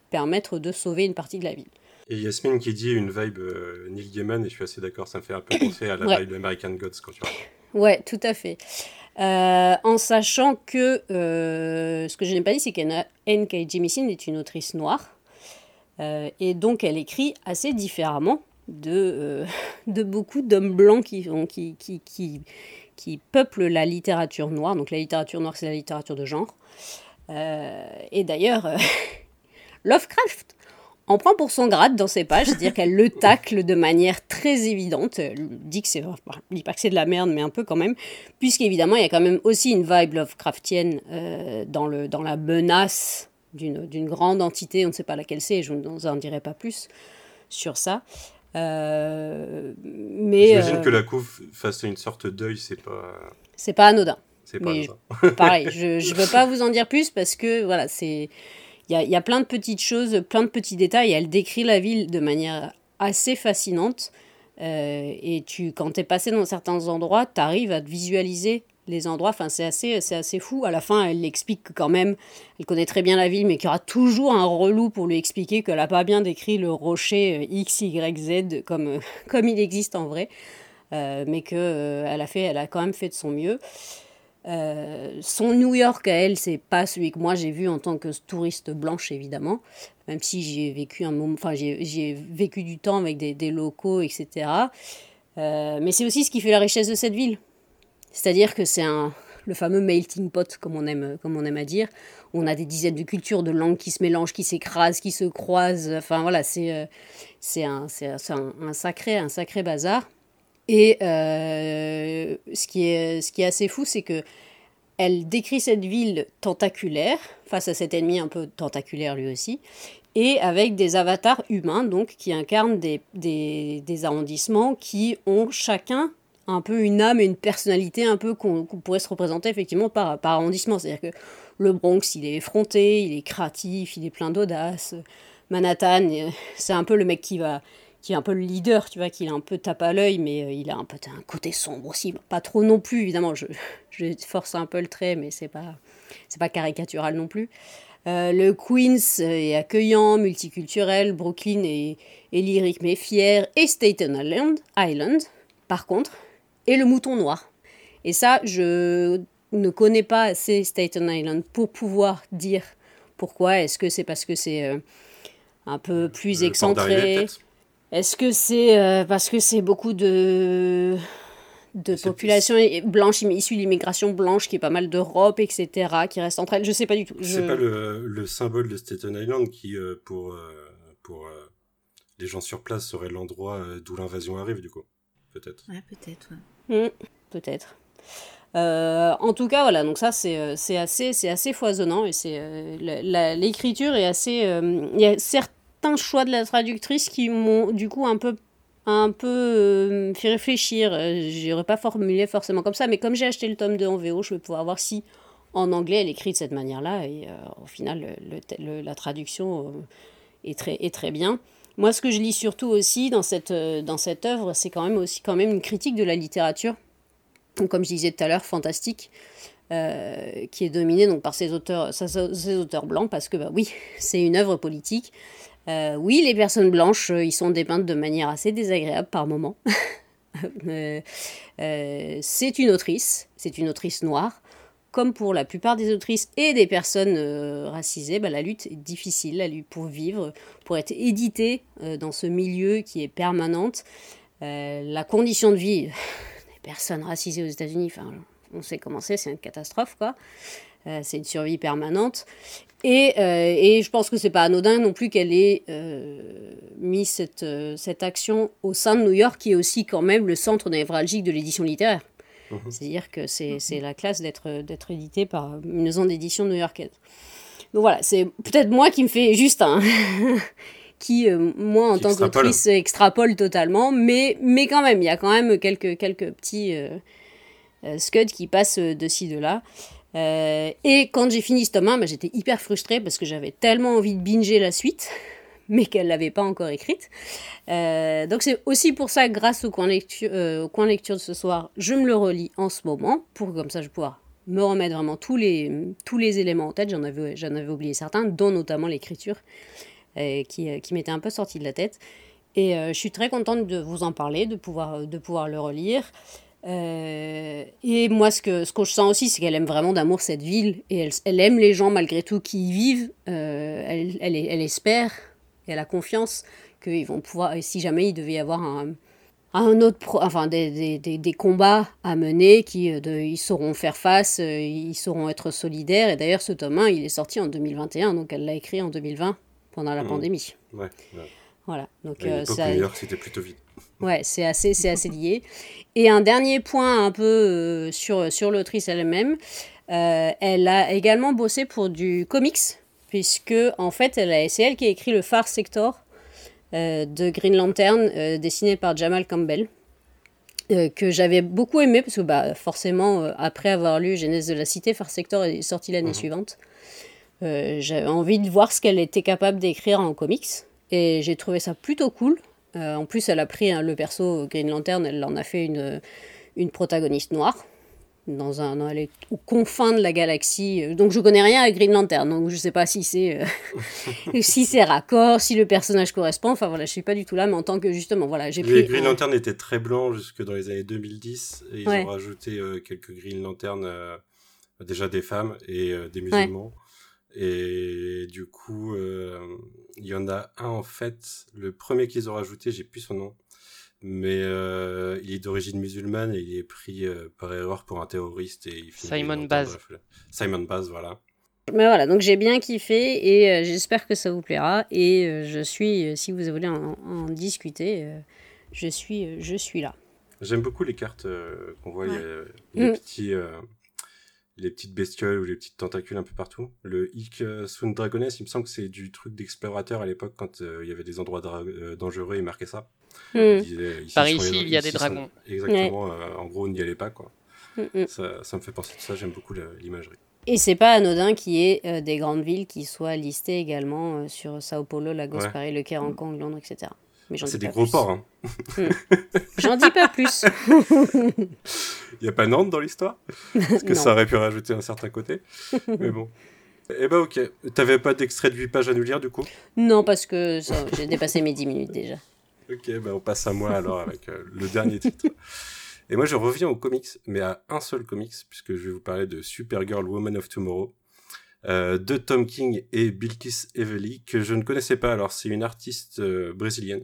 permettre de sauver une partie de la ville. Et Yasmine qui dit une vibe Neil Gaiman, et je suis assez d'accord, ça me fait un peu penser à la vibe American Gods quand tu regardes. Ouais, tout à fait. En sachant que, ce que je n'ai pas dit, c'est que N.K. Jemisin est une autrice noire, et donc elle écrit assez différemment de beaucoup d'hommes blancs qui peuplent la littérature noire. Donc la littérature noire, c'est la littérature de genre. Et d'ailleurs, Lovecraft en prend pour son grade dans ses pages, c'est-à-dire qu'elle le tacle de manière très évidente. Elle dit que c'est, dit pas que c'est de la merde, mais un peu quand même, puisqu'évidemment, il y a quand même aussi une vibe Lovecraftienne dans la menace d'une grande entité, on ne sait pas laquelle c'est, je n'en dirai pas plus sur ça. Mais j'imagine que la couve fasse une sorte d'œil, c'est pas anodin. C'est pas anodin. Pareil, je veux pas vous en dire plus parce que voilà, c'est il y a plein de petites choses, plein de petits détails. Et elle décrit la ville de manière assez fascinante. Et quand t'es passé dans certains endroits, t'arrives à te visualiser les endroits. Enfin, c'est assez fou. À la fin, elle explique que quand même, elle connaît très bien la ville, mais qu'il y aura toujours un relou pour lui expliquer qu'elle n'a pas bien décrit le rocher XYZ comme il existe en vrai. Mais qu'elle a quand même fait de son mieux. Son New York à elle, c'est pas celui que moi j'ai vu en tant que touriste blanche, évidemment, même si j'y ai vécu un moment, enfin j'y ai vécu du temps avec des locaux, etc. Mais c'est aussi ce qui fait la richesse de cette ville, c'est-à-dire que c'est le fameux melting pot, comme on aime à dire. On a des dizaines de cultures, de langues qui se mélangent, qui s'écrasent, qui se croisent. Enfin voilà, c'est un sacré bazar. Et ce qui est assez fou, c'est que elle décrit cette ville tentaculaire, face à cet ennemi un peu tentaculaire lui aussi, et avec des avatars humains, donc, qui incarnent des arrondissements qui ont chacun un peu une âme et une personnalité un peu qu'on pourrait se représenter effectivement par arrondissement. C'est-à-dire que le Bronx, il est effronté, il est créatif, il est plein d'audace. Manhattan, c'est un peu le mec qui est un peu le leader, tu vois, qu'il a un peu tape à l'œil, mais il a un peu un côté sombre aussi, pas trop non plus, évidemment, je force un peu le trait, mais c'est pas caricatural non plus. Le Queens est accueillant, multiculturel, Brooklyn est lyrique mais fier, et Staten Island, par contre, est le mouton noir. Et ça, je ne connais pas assez Staten Island pour pouvoir dire pourquoi. Est-ce que c'est parce que c'est un peu plus excentré? Est-ce que c'est parce que c'est beaucoup de population blanche, issue de l'immigration blanche, qui est pas mal d'Europe, etc., qui reste entre elles? Je sais pas du tout. C'est pas le symbole de Staten Island qui, pour les gens sur place, serait l'endroit d'où l'invasion arrive, du coup. Peut-être. Ouais, peut-être. Ouais. Peut-être. En tout cas, voilà, donc ça, c'est assez foisonnant, et c'est, l'écriture est assez... Il y a certains choix de la traductrice qui m'ont du coup un peu fait réfléchir. J'aurais pas formulé forcément comme ça, mais comme j'ai acheté le tome 2 en VO, je vais pouvoir voir si en anglais elle écrit de cette manière-là, et au final la traduction est très bien. Moi, ce que je lis surtout aussi dans cette œuvre, c'est quand même une critique de la littérature, donc, comme je disais tout à l'heure, fantastique, qui est dominée donc par ces auteurs blancs, parce que bah oui, c'est une œuvre politique. Oui, les personnes blanches, ils sont dépeintes de manière assez désagréable par moments. C'est une autrice noire. Comme pour la plupart des autrices et des personnes racisées, bah, la lutte est difficile, la lutte pour vivre, pour être éditée dans ce milieu qui est permanente. La condition de vie des personnes racisées aux États-Unis, on sait comment c'est une catastrophe, quoi. C'est une survie permanente. Et je pense que c'est pas anodin non plus qu'elle ait mis cette action au sein de New York, qui est aussi quand même le centre névralgique de l'édition littéraire. Mmh. C'est-à-dire que c'est la classe d'être édité par une maison d'édition new-yorkaise. Donc voilà, c'est peut-être moi qui me fais juste un... qui, moi, en tant qu'autrice, extrapole totalement. Mais quand même, il y a quand même quelques petits scuds qui passent de ci, de là. Et quand j'ai fini ce tome 1, j'étais hyper frustrée parce que j'avais tellement envie de binger la suite, mais qu'elle ne l'avait pas encore écrite. Donc c'est aussi pour ça, grâce au coin lecture de ce soir, je me le relis en ce moment, pour comme ça je vais pouvoir me remettre vraiment tous les éléments en tête. J'en avais oublié certains, dont notamment l'écriture qui m'était un peu sortie de la tête. Et je suis très contente de vous en parler, de pouvoir le relire. Et moi, ce que je sens aussi, c'est qu'elle aime vraiment d'amour cette ville, et elle aime les gens malgré tout qui y vivent. Elle espère, et elle a confiance qu'ils vont pouvoir, si jamais il devait y avoir des combats à mener, ils sauront faire face, ils sauront être solidaires. Et d'ailleurs, ce tome 1, il est sorti en 2021, donc elle l'a écrit en 2020 pendant la pandémie. Ouais. Voilà, donc d'ailleurs, c'était plutôt vite. Ouais, c'est assez lié. Et un dernier point un peu sur l'autrice elle-même, elle a également bossé pour du comics, puisque en fait, c'est elle qui a écrit le Far Sector de Green Lantern, dessiné par Jamal Campbell, que j'avais beaucoup aimé, parce que forcément, après avoir lu Genèse de la Cité, Far Sector est sorti l'année suivante. J'avais envie de voir ce qu'elle était capable d'écrire en comics. Et j'ai trouvé ça plutôt cool. En plus, elle a pris le perso Green Lantern, elle en a fait une protagoniste noire. Elle est aux confins de la galaxie. Donc, je connais rien à Green Lantern. Donc, je ne sais pas si c'est, si c'est raccord, si le personnage correspond. Enfin, voilà, je ne suis pas du tout là, mais en tant que, justement, voilà, j'ai pris... Green Lantern était très blanc jusque dans les années 2010. Et ils ont rajouté quelques Green Lantern, déjà des femmes et des musulmans. Ouais. Et du coup, il y en a un, en fait, le premier qu'ils ont rajouté, j'ai plus son nom, mais il est d'origine musulmane et il est pris par erreur pour un terroriste. Et il finit Simon Baz. Simon Baz, voilà. Mais voilà, donc j'ai bien kiffé et j'espère que ça vous plaira. Et je suis, si vous voulez en discuter, je suis là. J'aime beaucoup les cartes qu'on voit, les petits... les petites bestioles ou les petites tentacules un peu partout. Le Hic Sun Dragones, il me semble que c'est du truc d'explorateur à l'époque, quand il y avait des endroits dangereux, ils marquaient ça. Par ici, il y a des dragons. Exactement, en gros, on n'y allait pas, quoi. Ça me fait penser à ça, j'aime beaucoup l'imagerie. Et c'est pas anodin qu'il y ait des grandes villes qui soient listées également sur Sao Paulo, Lagos, Paris, Le Caire, Hong Kong, Londres, etc. Mais c'est des gros ports, hein. J'en dis pas plus. Il n'y a pas Nantes dans l'histoire? Parce que ça aurait pu rajouter un certain côté. Mais bon. Eh ben, ok. T'avais pas d'extrait de 8 pages à nous lire, du coup? Non, parce que j'ai dépassé mes 10 minutes déjà. Ok, ben on passe à moi alors avec le dernier titre. Et moi, je reviens aux comics, mais à un seul comics, puisque je vais vous parler de Supergirl Woman of Tomorrow. De Tom King et Bilkis Evely, que je ne connaissais pas. Alors, c'est une artiste brésilienne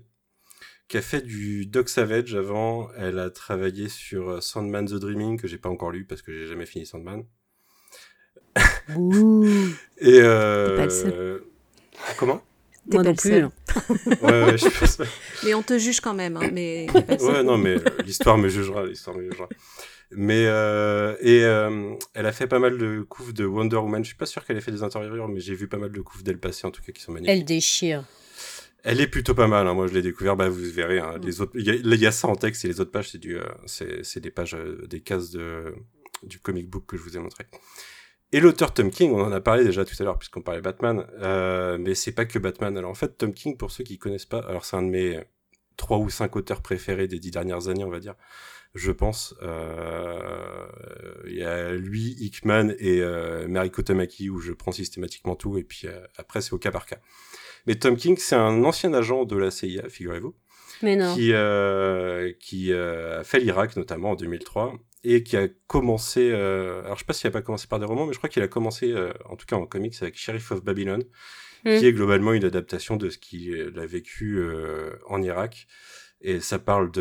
qui a fait du Doc Savage avant. Elle a travaillé sur Sandman the Dreaming, que j'ai pas encore lu parce que j'ai jamais fini Sandman. Ouh. Et pas le seul. Comment? T'es moi pas non plus. Seul. Ouais, je pense pas. Mais on te juge quand même. Hein, mais pas ouais, seul. Non, mais l'histoire me jugera. Mais elle a fait pas mal de couves de Wonder Woman. Je suis pas sûr qu'elle ait fait des intérieurs, mais j'ai vu pas mal de couves d'elle passer, en tout cas, qui sont magnifiques. Elle déchire. Elle est plutôt pas mal, hein. Moi je l'ai découvert, vous verrez, hein. Les autres, il y a ça en texte, et les autres pages c'est des pages, des cases du comic book que je vous ai montré. Et l'auteur Tom King, on en a parlé déjà tout à l'heure puisqu'on parlait Batman, mais c'est pas que Batman. Alors en fait, Tom King, pour ceux qui connaissent pas, alors c'est un de mes 3 ou 5 auteurs préférés des 10 dernières années, on va dire. Je pense, il y a lui, Hickman et Mary Kotomaki, où je prends systématiquement tout, et puis après c'est au cas par cas. Mais Tom King, c'est un ancien agent de la CIA, figurez-vous, mais non. qui a fait l'Irak notamment en 2003, et qui a commencé, alors je sais pas s'il a pas commencé par des romans, mais je crois qu'il a commencé, en tout cas en comics, avec Sheriff of Babylon, qui est globalement une adaptation de ce qu'il a vécu en Irak, et ça parle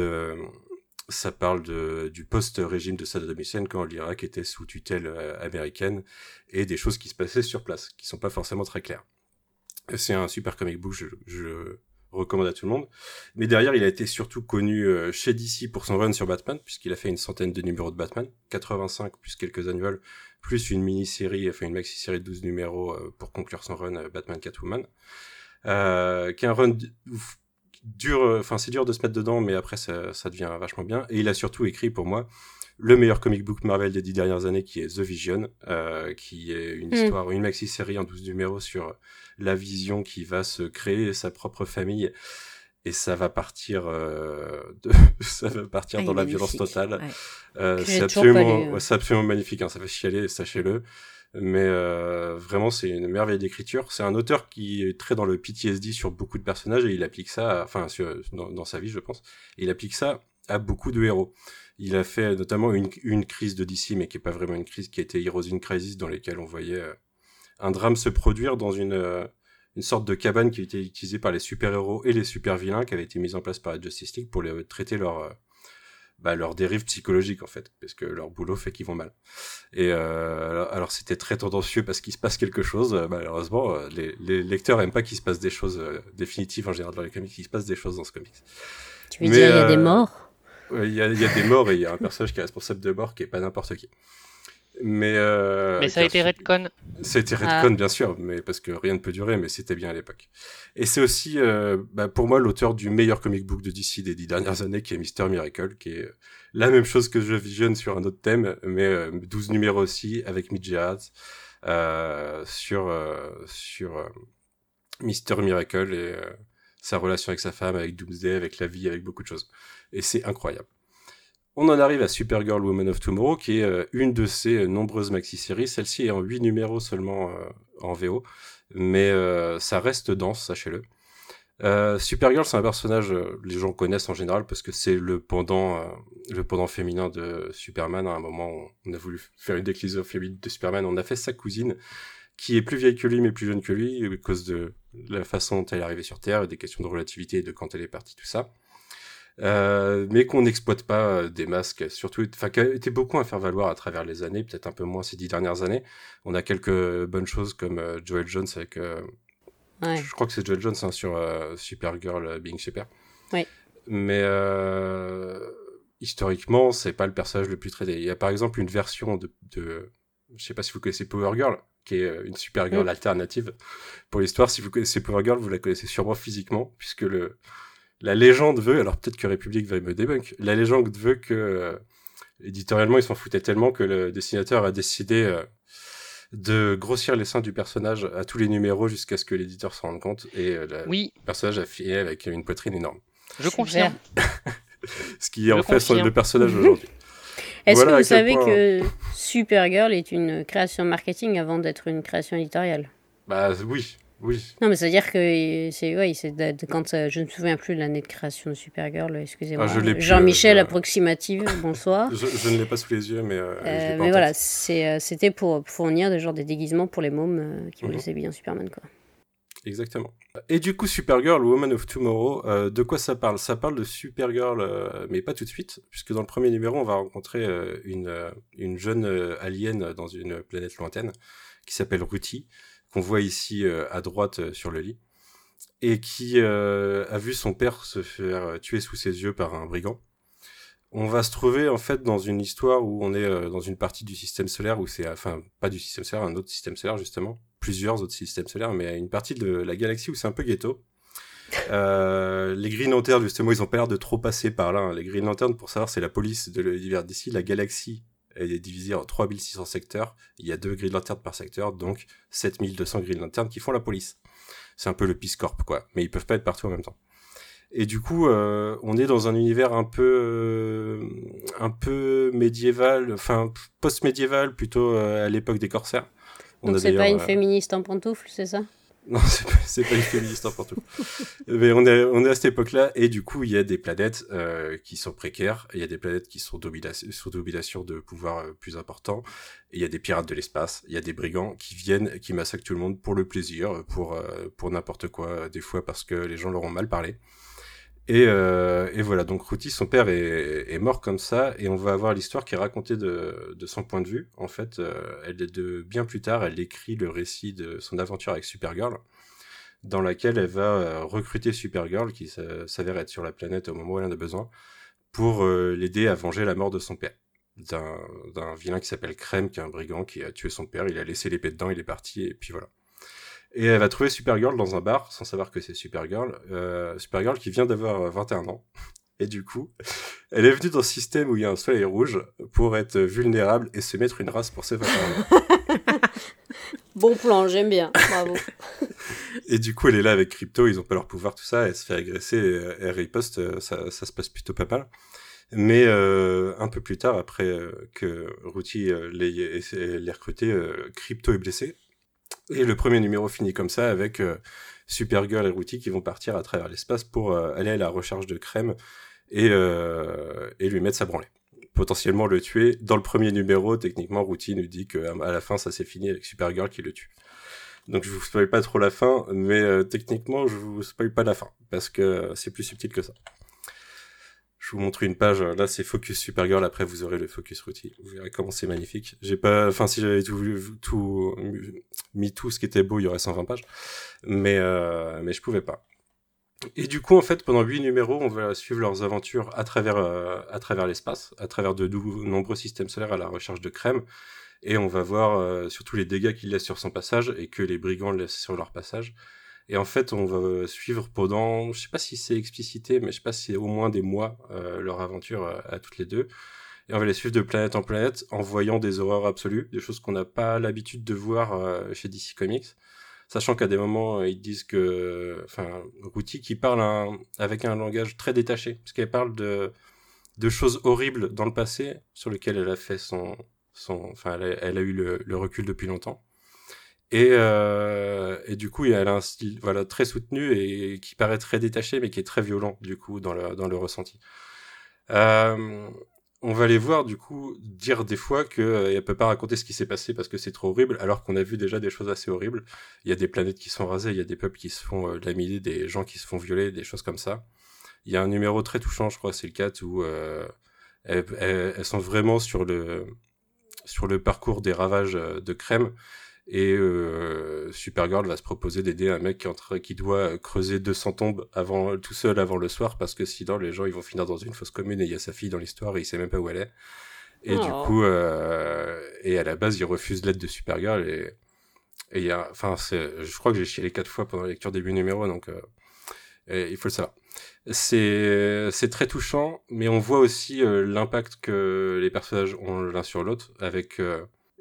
du post-régime de Saddam Hussein, quand l'Irak était sous tutelle américaine, et des choses qui se passaient sur place, qui sont pas forcément très claires. C'est un super comic book, je recommande à tout le monde. Mais derrière, il a été surtout connu chez DC pour son run sur Batman, puisqu'il a fait une centaine de numéros de Batman, 85 plus quelques annuels, plus une maxi-série de 12 numéros pour conclure son run Batman Catwoman, qui est un run... c'est dur de se mettre dedans, mais après ça devient vachement bien. Et il a surtout écrit, pour moi, le meilleur comic book Marvel des 10 dernières années, qui est The Vision, qui est une histoire, une maxi-série en 12 numéros sur la Vision qui va se créer sa propre famille, et ça va partir dans la violence totale. C'est absolument magnifique, hein, ça fait chialer, sachez-le. Mais vraiment, c'est une merveille d'écriture. C'est un auteur qui est très dans le PTSD sur beaucoup de personnages, et il applique ça, dans sa vie, je pense. Et il applique ça à beaucoup de héros. Il a fait notamment une crise de DC, mais qui est pas vraiment une crise, qui était Heroes in Crisis, dans lesquelles on voyait un drame se produire dans une sorte de cabane qui était utilisée par les super-héros et les super-vilains, qui avait été mise en place par la Justice League pour traiter leur dérive psychologique, en fait, parce que leur boulot fait qu'ils vont mal. Et alors c'était très tendancieux parce qu'il se passe quelque chose. Malheureusement, les lecteurs n'aiment pas qu'il se passe des choses définitives en général dans les comics. Il se passe des choses dans ce comics. Tu veux dire il y a des morts ? Il y a des morts, et il y a un personnage qui est responsable de morts qui n'est pas n'importe qui. Mais ça a été retcon. C'était retcon, bien sûr, mais parce que rien ne peut durer, mais c'était bien à l'époque. Et c'est aussi, pour moi, l'auteur du meilleur comic book de DC des 10 dernières années, qui est Mister Miracle, qui est la même chose que The Vision sur un autre thème, mais 12 numéros aussi, avec Mitch Gerrards, sur Mister Miracle et sa relation avec sa femme, avec Doomsday, avec la vie, avec beaucoup de choses. Et c'est incroyable. On en arrive à Supergirl Woman of Tomorrow, qui est une de ces nombreuses maxi-séries. Celle-ci est en 8 numéros seulement en VO, mais ça reste dense, sachez-le. Supergirl, c'est un personnage les gens connaissent en général, parce que c'est le pendant féminin de Superman. À un moment, on a voulu faire une déclinaison au féminin de Superman. On a fait sa cousine, qui est plus vieille que lui, mais plus jeune que lui, à cause de la façon dont elle est arrivée sur Terre, des questions de relativité et de quand elle est partie, tout ça. Mais qu'on n'exploite pas des masques, surtout, qui a été beaucoup à faire valoir à travers les années, peut-être un peu moins ces 10 dernières années. On a quelques bonnes choses comme Joel Jones avec je crois que c'est Joel Jones sur Supergirl Being Super, ouais. Mais historiquement, c'est pas le personnage le plus traité. Il y a par exemple une version de je sais pas si vous connaissez Power Girl, qui est une Supergirl alternative. Pour l'histoire, si vous connaissez Power Girl, vous la connaissez sûrement physiquement, puisque la légende veut, alors peut-être que République va me débunk, la légende veut que, éditorialement, ils s'en foutaient tellement que le dessinateur a décidé de grossir les seins du personnage à tous les numéros jusqu'à ce que l'éditeur s'en rende compte, et le personnage a fini avec une poitrine énorme. Je confirme. Ce qui est en fait le personnage aujourd'hui. Est-ce que vous savez que Supergirl est une création marketing avant d'être une création éditoriale ? Bah oui. Oui. Non, mais ça veut dire que je ne me souviens plus de l'année de création de Supergirl, excusez-moi. Jean-Michel approximative, bonsoir. Je ne l'ai pas sous les yeux, mais. Mais voilà, c'était pour fournir des déguisements pour les mômes qui voulaient s'habiller en Superman, quoi. Exactement. Et du coup, Supergirl, Woman of Tomorrow, de quoi ça parle ? Ça parle de Supergirl, mais pas tout de suite, puisque dans le premier numéro, on va rencontrer une jeune alien dans une planète lointaine qui s'appelle Ruti, qu'on voit ici à droite sur le lit, et qui a vu son père se faire tuer sous ses yeux par un brigand. On va se trouver en fait dans une histoire où on est dans une partie du système solaire, où c'est, pas du système solaire, un autre système solaire justement, plusieurs autres systèmes solaires, mais une partie de la galaxie où c'est un peu ghetto. Les Green Lantern, justement, ils ont pas l'air de trop passer par là, hein. Les Green Lantern, pour savoir, c'est la police de l'univers d'ici, la galaxie. Elle est divisée en 3600 secteurs. Il y a 2 Green Lantern par secteur, donc 7200 Green Lantern qui font la police. C'est un peu le Peace Corps, quoi. Mais ils peuvent pas être partout en même temps. Et du coup, on est dans un univers un peu médiéval, post-médiéval, plutôt à l'époque des corsaires. Donc c'est pas une féministe en pantoufles, c'est ça ? Non, c'est pas une féministe en pantoufles. Mais on est à cette époque-là, et du coup, il y a des planètes qui sont précaires, il y a des planètes qui sont sous domination de pouvoirs plus importants, il y a des pirates de l'espace, il y a des brigands qui viennent, qui massacrent tout le monde pour le plaisir, pour n'importe quoi, des fois parce que les gens leur ont mal parlé. Et voilà, donc Ruti, son père, est mort comme ça, et on va avoir l'histoire qui est racontée de son point de vue. En fait, elle est de bien plus tard, elle écrit le récit de son aventure avec Supergirl, dans laquelle elle va recruter Supergirl, qui s'avère être sur la planète au moment où elle en a besoin, pour l'aider à venger la mort de son père, d'un vilain qui s'appelle Krem, qui est un brigand qui a tué son père. Il a laissé l'épée dedans, il est parti, et puis voilà. Et elle va trouver Supergirl dans un bar, sans savoir que c'est Supergirl qui vient d'avoir 21 ans, Et du coup, elle est venue dans ce système où il y a un soleil rouge pour être vulnérable et se mettre une race pour ses vacances. Bon plan, j'aime bien, bravo. Et du coup, elle est là avec Crypto, ils n'ont pas leur pouvoir, tout ça, elle se fait agresser, et elle riposte, ça se passe plutôt pas mal. Mais un peu plus tard, après que Ruti l'ait recruté, Crypto est blessé. Et le premier numéro finit comme ça avec Supergirl et Ruti qui vont partir à travers l'espace pour aller à la recherche de Krem et lui mettre sa branlée. Potentiellement le tuer. Dans le premier numéro, techniquement, Ruti nous dit qu'à la fin, ça s'est fini avec Supergirl qui le tue. Donc je vous spoil pas trop la fin, mais techniquement, je vous spoil pas la fin, parce que c'est plus subtil que ça. Je vous montre une page, là c'est Focus Supergirl, après vous aurez le Focus Ruti. Vous verrez comment c'est magnifique. J'ai pas, enfin si j'avais tout mis tout ce qui était beau, il y aurait 120 pages, mais je pouvais pas. Et du coup en fait pendant 8 numéros, on va suivre leurs aventures à travers l'espace, à travers de nombreux systèmes solaires à la recherche de Krem, et on va voir surtout les dégâts qu'il laisse sur son passage et que les brigands laissent sur leur passage. Et en fait, on va suivre pendant, je sais pas si c'est explicité, mais je sais pas si c'est au moins des mois, leur aventure à toutes les deux. Et on va les suivre de planète en planète, en voyant des horreurs absolues, des choses qu'on n'a pas l'habitude de voir chez DC Comics. Sachant qu'à des moments, ils disent que... Enfin, Ruti qui parle avec un langage très détaché, parce qu'elle parle de choses horribles dans le passé, sur lesquelles elle a fait Enfin, elle a eu le recul depuis longtemps. Et du coup, elle a un style voilà, très soutenu et qui paraît très détaché, mais qui est très violent, du coup, dans le ressenti. On va les voir, du coup, dire des fois qu'elle ne peut pas raconter ce qui s'est passé parce que c'est trop horrible, alors qu'on a vu déjà des choses assez horribles. Il y a des planètes qui sont rasées, il y a des peuples qui se font laminer, des gens qui se font violer, des choses comme ça. Il y a un numéro très touchant, je crois, c'est le 4, où elles sont vraiment sur le parcours des ravages de Krem. Et Supergirl va se proposer d'aider un mec qui doit creuser 200 tombes tout seul avant le soir, parce que sinon les gens ils vont finir dans une fosse commune et il y a sa fille dans l'histoire et il sait même pas où elle est. Et du coup, et à la base il refuse l'aide de Supergirl et il y a, enfin, je crois que j'ai chialé 4 fois pendant la lecture début numéro, donc il faut le savoir. C'est très touchant, mais on voit aussi l'impact que les personnages ont l'un sur l'autre avec.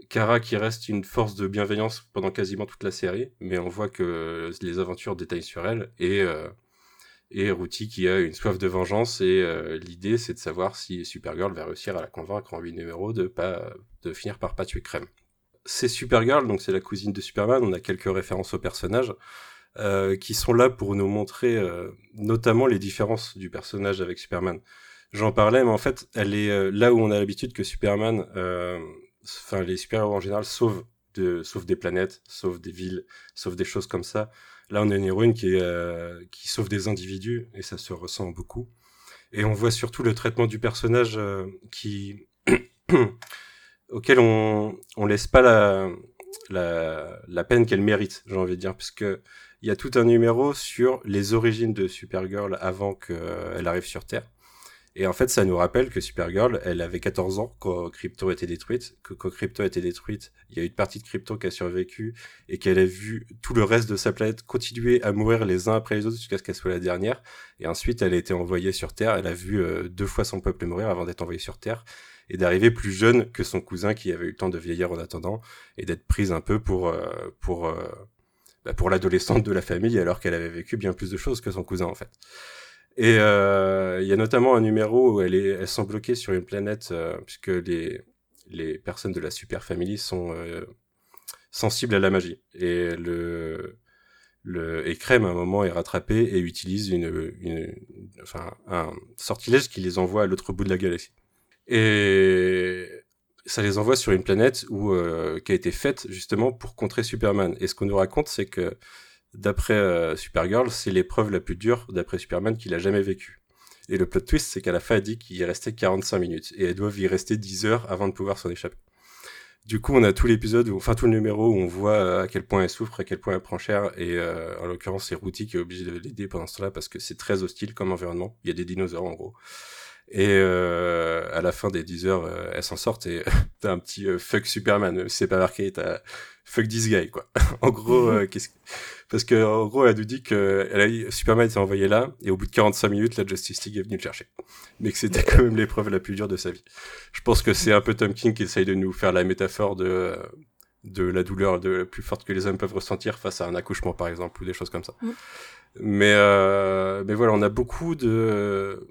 Kara qui reste une force de bienveillance pendant quasiment toute la série, mais on voit que les aventures détaillent sur elle, et Ruti qui a une soif de vengeance, et l'idée c'est de savoir si Supergirl va réussir à la convaincre en 8 numéros de finir par pas tuer Krem. C'est Supergirl, donc c'est la cousine de Superman, on a quelques références au personnage, qui sont là pour nous montrer notamment les différences du personnage avec Superman. J'en parlais, mais en fait, elle est là où on a l'habitude que Superman... Enfin, les super-héros en général sauvent des planètes, sauvent des villes, sauvent des choses comme ça. Là, on a une héroïne qui sauve des individus, et ça se ressent beaucoup. Et on voit surtout le traitement du personnage auquel on laisse pas la peine qu'elle mérite, j'ai envie de dire, parce que il y a tout un numéro sur les origines de Supergirl avant qu'elle arrive sur Terre. Et en fait, ça nous rappelle que Supergirl, elle avait 14 ans quand Crypto a été détruite, que quand Crypto a été détruite, il y a une partie de Crypto qui a survécu et qu'elle a vu tout le reste de sa planète continuer à mourir les uns après les autres jusqu'à ce qu'elle soit la dernière. Et ensuite, elle a été envoyée sur Terre, elle a vu 2 fois son peuple mourir avant d'être envoyée sur Terre et d'arriver plus jeune que son cousin qui avait eu le temps de vieillir en attendant et d'être prise un peu pour l'adolescente de la famille alors qu'elle avait vécu bien plus de choses que son cousin en fait. Et il y a notamment un numéro où elles sont bloquées sur une planète puisque les personnes de la super family sont sensibles à la magie. Et et Krem à un moment est rattrapé et utilise un sortilège qui les envoie à l'autre bout de la galaxie. Et ça les envoie sur une planète qui a été faite justement pour contrer Superman. Et ce qu'on nous raconte, c'est que d'après Supergirl, c'est l'épreuve la plus dure d'après Superman qu'il a jamais vécue. Et le plot twist, c'est qu'à la fin, elle dit qu'il y restait 45 minutes, et elles doivent y rester 10 heures avant de pouvoir s'en échapper. Du coup, on a tout le numéro où on voit à quel point elle souffre, à quel point elle prend cher, et en l'occurrence, c'est Ruti qui est obligé de l'aider pendant ce temps-là, parce que c'est très hostile comme environnement, il y a des dinosaures en gros. Et à la fin des 10 heures, elles s'en sortent et t'as un petit fuck Superman, même si c'est pas marqué, t'as fuck this guy, quoi. En gros, parce que en gros elle nous dit que Superman s'est envoyé là et au bout de 45 minutes la Justice League est venue le chercher, mais que c'était quand même l'épreuve la plus dure de sa vie. Je pense que c'est un peu Tom King qui essaye de nous faire la métaphore de la douleur de plus forte que les hommes peuvent ressentir face à un accouchement par exemple ou des choses comme ça. Mais voilà, on a beaucoup de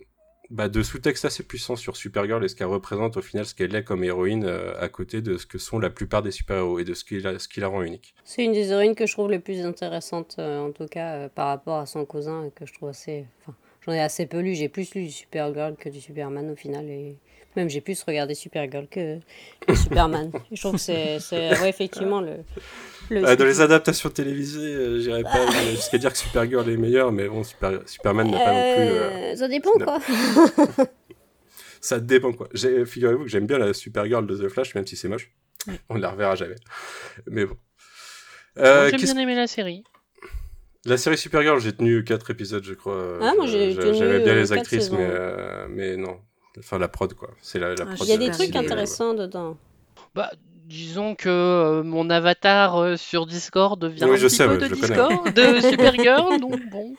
sous-textes assez puissants sur Supergirl et ce qu'elle représente au final, ce qu'elle est comme héroïne à côté de ce que sont la plupart des super-héros et de ce qui la rend unique. C'est une des héroïnes que je trouve les plus intéressantes en tout cas par rapport à son cousin et que je trouve assez... Enfin, j'en ai assez peu lu, j'ai plus lu du Supergirl que du Superman au final et même j'ai plus regardé Supergirl que Superman. Je trouve que c'est effectivement dans les adaptations télévisées, j'irais pas jusqu'à dire que Supergirl est meilleur, mais bon, Superman n'a pas non plus... ça dépend, quoi. Ça dépend, quoi. Figurez-vous que j'aime bien la Supergirl de The Flash, même si c'est moche. Oui. On ne la reverra jamais. Mais bon. J'ai bien aimé la série. La série Supergirl, j'ai tenu 4 épisodes, je crois. Ah, moi, j'aimais bien les actrices, mais non. Enfin, la prod, quoi. C'est la prod. Il y a des trucs intéressants dedans. Bah... Disons que mon avatar sur Discord vient de Discord, de Supergirl, donc bon.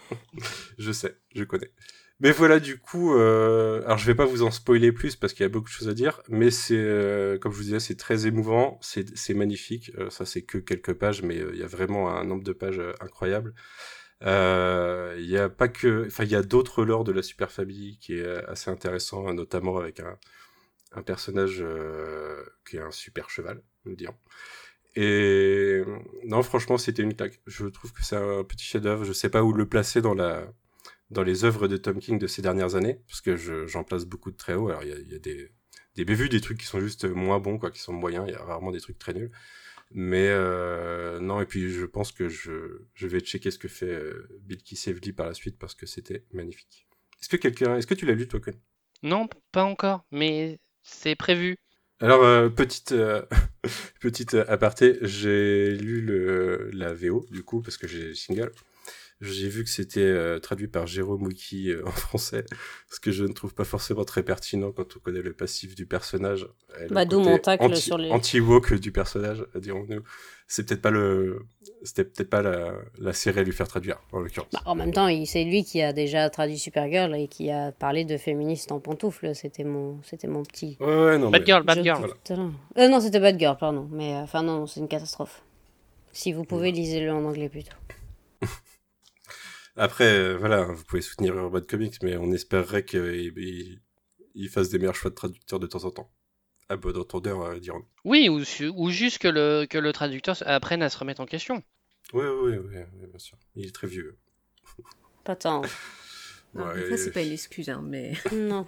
Je connais. Mais voilà, du coup, alors je vais pas vous en spoiler plus parce qu'il y a beaucoup de choses à dire, mais c'est, comme je vous disais, c'est très émouvant, c'est magnifique, ça c'est que quelques pages, mais il y a vraiment un nombre de pages incroyable. Il y a d'autres lore de la Super Family qui est assez intéressant, notamment avec un personnage qui est un super cheval, nous dirons. Et non, franchement, c'était une claque. Je trouve que c'est un petit chef-d'œuvre. Je sais pas où le placer dans les œuvres de Tom King de ces dernières années, parce que j'en place beaucoup de très haut. Alors il y a des bévues, des trucs qui sont juste moins bons, quoi, qui sont moyens. Il y a rarement des trucs très nuls. Mais non, et puis je pense que je vais checker ce que fait Bill Kisevli par la suite parce que c'était magnifique. Est-ce que tu l'as lu toi, Colin ? Non, pas encore, mais c'est prévu. Alors, petite aparté, j'ai lu la VO, du coup, parce que j'ai le single. J'ai vu que c'était traduit par Jérôme Wiki en français, ce que je ne trouve pas forcément très pertinent quand on connaît le passif du personnage. D'où mon tacle sur les... anti-woke du personnage, dirons-nous. C'était peut-être pas la série à lui faire traduire, en l'occurrence. Bah, en même temps, c'est lui qui a déjà traduit Supergirl et qui a parlé de féministe en pantoufles. C'était mon petit... Ouais, non, Batgirl. Voilà. Non, c'était Batgirl, pardon. Mais enfin, non, c'est une catastrophe. Si vous pouvez, lisez-le en anglais plutôt. Après, voilà, vous pouvez soutenir Urban Comics, mais on espérerait qu'il fasse des meilleurs choix de traducteurs de temps en temps. À bon entendeur, dirons. Oui, ou juste que le traducteur apprenne à se remettre en question. Oui, bien sûr. Il est très vieux. Pas tant. Ça, c'est pas une excuse, hein, mais... Non.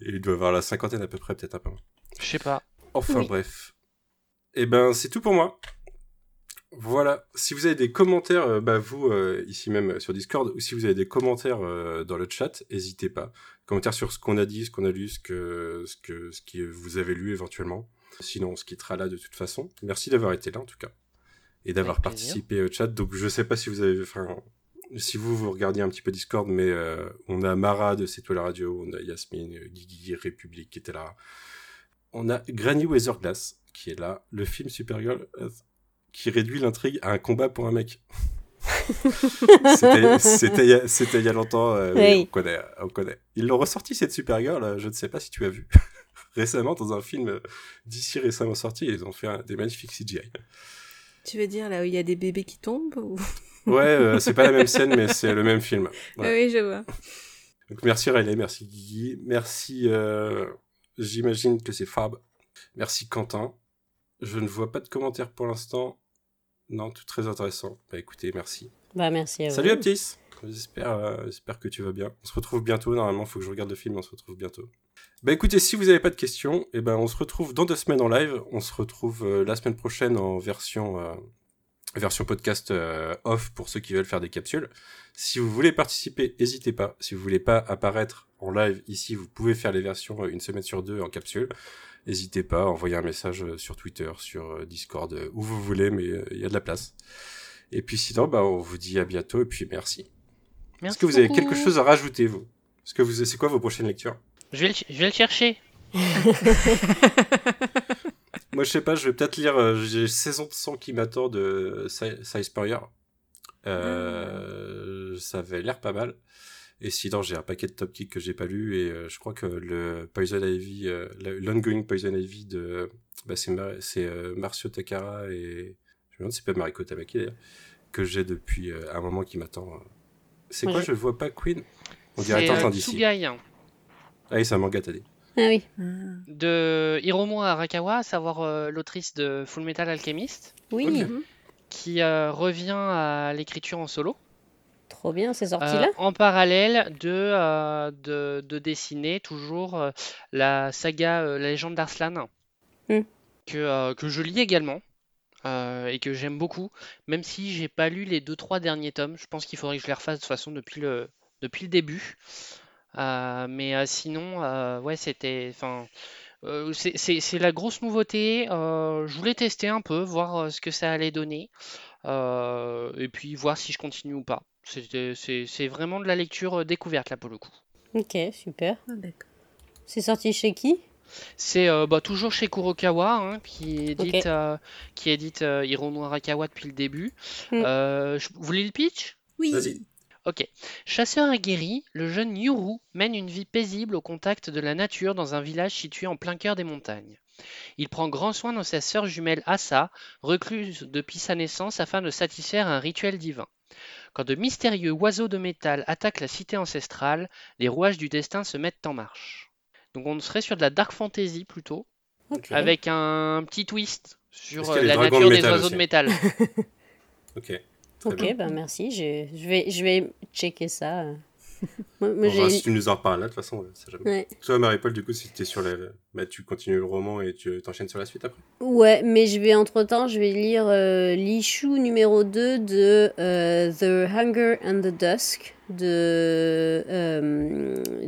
Il doit avoir la cinquantaine à peu près, peut-être un peu moins. Je sais pas. Enfin, bref. Eh ben, c'est tout pour moi. Voilà, si vous avez des commentaires, ici même sur Discord, ou si vous avez des commentaires dans le chat, n'hésitez pas. Commentaires sur ce qu'on a dit, ce qu'on a lu, ce que vous avez lu éventuellement. Sinon, on se quittera là de toute façon. Merci d'avoir été là, en tout cas, et d'avoir participé au chat. Donc, je ne sais pas si vous avez... Enfin, si vous regardiez un petit peu Discord, mais on a Mara de C'est toi la radio, on a Yasmine, Guigui, République qui était là. On a Granny Weatherglass qui est là. Le film Supergirl... qui réduit l'intrigue à un combat pour un mec. C'était il y a longtemps, oui. On connaît. Ils l'ont ressorti cette Supergirl, je ne sais pas si tu as vu, récemment dans un film d'ici récemment sorti, ils ont fait des magnifiques CGI. Tu veux dire là où il y a des bébés qui tombent ou... Ouais, c'est pas la même scène, mais c'est le même film. Voilà. Oui, je vois. Donc, merci Riley, merci Guigui, merci, j'imagine que c'est Fab, merci Quentin. Je ne vois pas de commentaires pour l'instant. Non, tout très intéressant. Bah écoutez, merci. Bah merci à vous. Salut Aptis. J'espère que tu vas bien. On se retrouve bientôt. Normalement, il faut que je regarde le film. On se retrouve bientôt. Bah écoutez, si vous n'avez pas de questions, on se retrouve dans 2 semaines en live. On se retrouve la semaine prochaine en version podcast off pour ceux qui veulent faire des capsules. Si vous voulez participer, n'hésitez pas. Si vous voulez pas apparaître en live ici, vous pouvez faire les versions 1 semaine sur 2 en capsule. N'hésitez pas à envoyer un message sur Twitter, sur Discord, où vous voulez, mais il y a de la place. Et puis sinon, on vous dit à bientôt et puis merci. Merci. Est-ce que vous avez quelque chose à rajouter, vous ? Est-ce que c'est quoi vos prochaines lectures ? Je vais le chercher. Moi, je sais pas, je vais peut-être lire. J'ai Saison de sang qui m'attend de Cy Spurrier. Ça avait l'air pas mal. Et sinon, j'ai un paquet de top kicks que j'ai pas lu. Et je crois que le Poison Ivy, l'ongoing Poison Ivy de. Bah, c'est Marcio Takara et. Je me demande si c'est pas Mariko Tamaki d'ailleurs. Que j'ai depuis un moment qui m'attend. C'est quoi, je vois pas Queen ? On dirait Tintin d'ici. Ah oui, c'est un manga, t'as dit. Ah oui. De Hiromu Arakawa, à savoir l'autrice de Full Metal Alchemist. Oui. Okay. Qui revient à l'écriture en solo. Trop bien, ces sorties-là. En parallèle de dessiner toujours la saga La Légende d'Arslan, que je lis également. Et que j'aime beaucoup, même si j'ai pas lu les 2-3 derniers tomes. Je pense qu'il faudrait que je les refasse de toute façon depuis le début. Mais sinon, ouais, c'était, enfin, c'est la grosse nouveauté. Je voulais tester un peu, voir ce que ça allait donner, et puis voir si je continue ou pas. C'est vraiment de la lecture découverte là pour le coup. Ok, super. Ah, d'accord. C'est sorti chez qui ? C'est toujours chez Kurokawa, hein, qui édite Hiromu Arakawa depuis le début. Vous voulez le pitch ? Oui. Vas-y. Ok. Chasseur aguerri, le jeune Yuru mène une vie paisible au contact de la nature dans un village situé en plein cœur des montagnes. Il prend grand soin de sa sœur jumelle Asa, recluse depuis sa naissance afin de satisfaire un rituel divin. Quand de mystérieux oiseaux de métal attaquent la cité ancestrale, les rouages du destin se mettent en marche. Donc on serait sur de la dark fantasy plutôt, okay. Avec un petit twist sur la nature des oiseaux de métal. Ok, bah merci, je vais checker ça. Si tu nous en reparles là, de toute façon, ça jamais. Ouais. Toi, Marie-Paul, du coup, si t'es sur la... Bah, tu continues le roman et tu t'enchaînes sur la suite après. Ouais, mais entre-temps, je vais lire l'issue numéro 2 de The Hunger and the Dusk de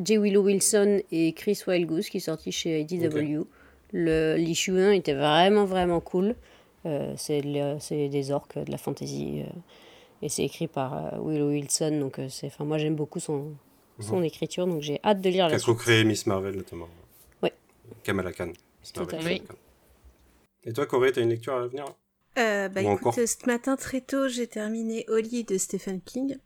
J. Willow Wilson et Chris Wildgoose, qui est sorti chez IDW. Okay. L'issue 1 était vraiment, vraiment cool. C'est des orques, de la fantasy... Et c'est écrit par Willow Wilson, donc moi j'aime beaucoup son écriture, donc j'ai hâte de lire la suite. Qui a co-créé Miss Marvel notamment. Oui. Kamala Khan. Oui. Et toi, Corée, t'as une lecture à l'avenir ? Ce matin très tôt, j'ai terminé Holly de Stephen King,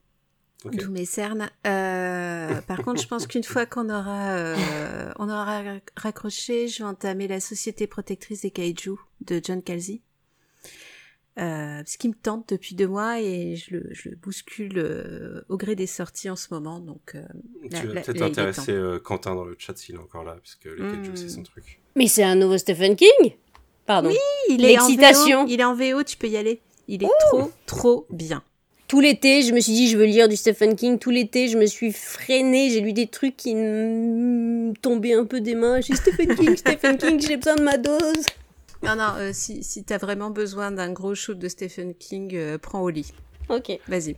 d'où mes cernes. Par contre, je pense qu'une fois qu'on aura, raccroché, je vais entamer La Société protectrice des Kaiju de John Calzi. Ce qui me tente depuis 2 mois et je le bouscule au gré des sorties en ce moment. Donc, peut-être intéresser Quentin dans le chat s'il est encore là, puisque les Kaiju, c'est son truc. Mais c'est un nouveau Stephen King ? Pardon. Oui, l'excitation. Il est en VO, tu peux y aller. Il est trop bien. Tout l'été, je me suis dit, je veux lire du Stephen King. Tout l'été, je me suis freinée. J'ai lu des trucs qui me tombaient un peu des mains. J'ai Stephen King, j'ai besoin de ma dose. Non, si t'as vraiment besoin d'un gros shoot de Stephen King, prends Oli. Ok. Vas-y.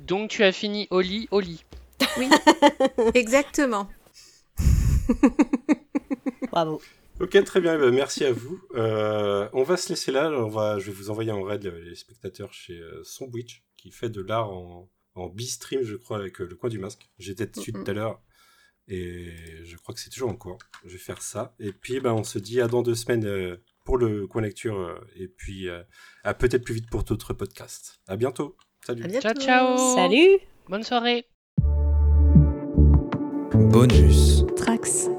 Donc tu as fini Oli. Oui, exactement. Bravo. Ok, très bien, merci à vous. On va se laisser là, je vais vous envoyer en raid les spectateurs chez Sombwitch, qui fait de l'art en B-stream, je crois, avec le coin du masque. J'étais dessus tout à l'heure. Et je crois que c'est toujours en cours. Je vais faire ça. Et puis, on se dit à dans 2 semaines... pour le coin lecture, et puis à peut-être plus vite pour d'autres podcasts. À bientôt. Salut. À bientôt. Ciao. Salut. Bonne soirée. Bonus. Trax.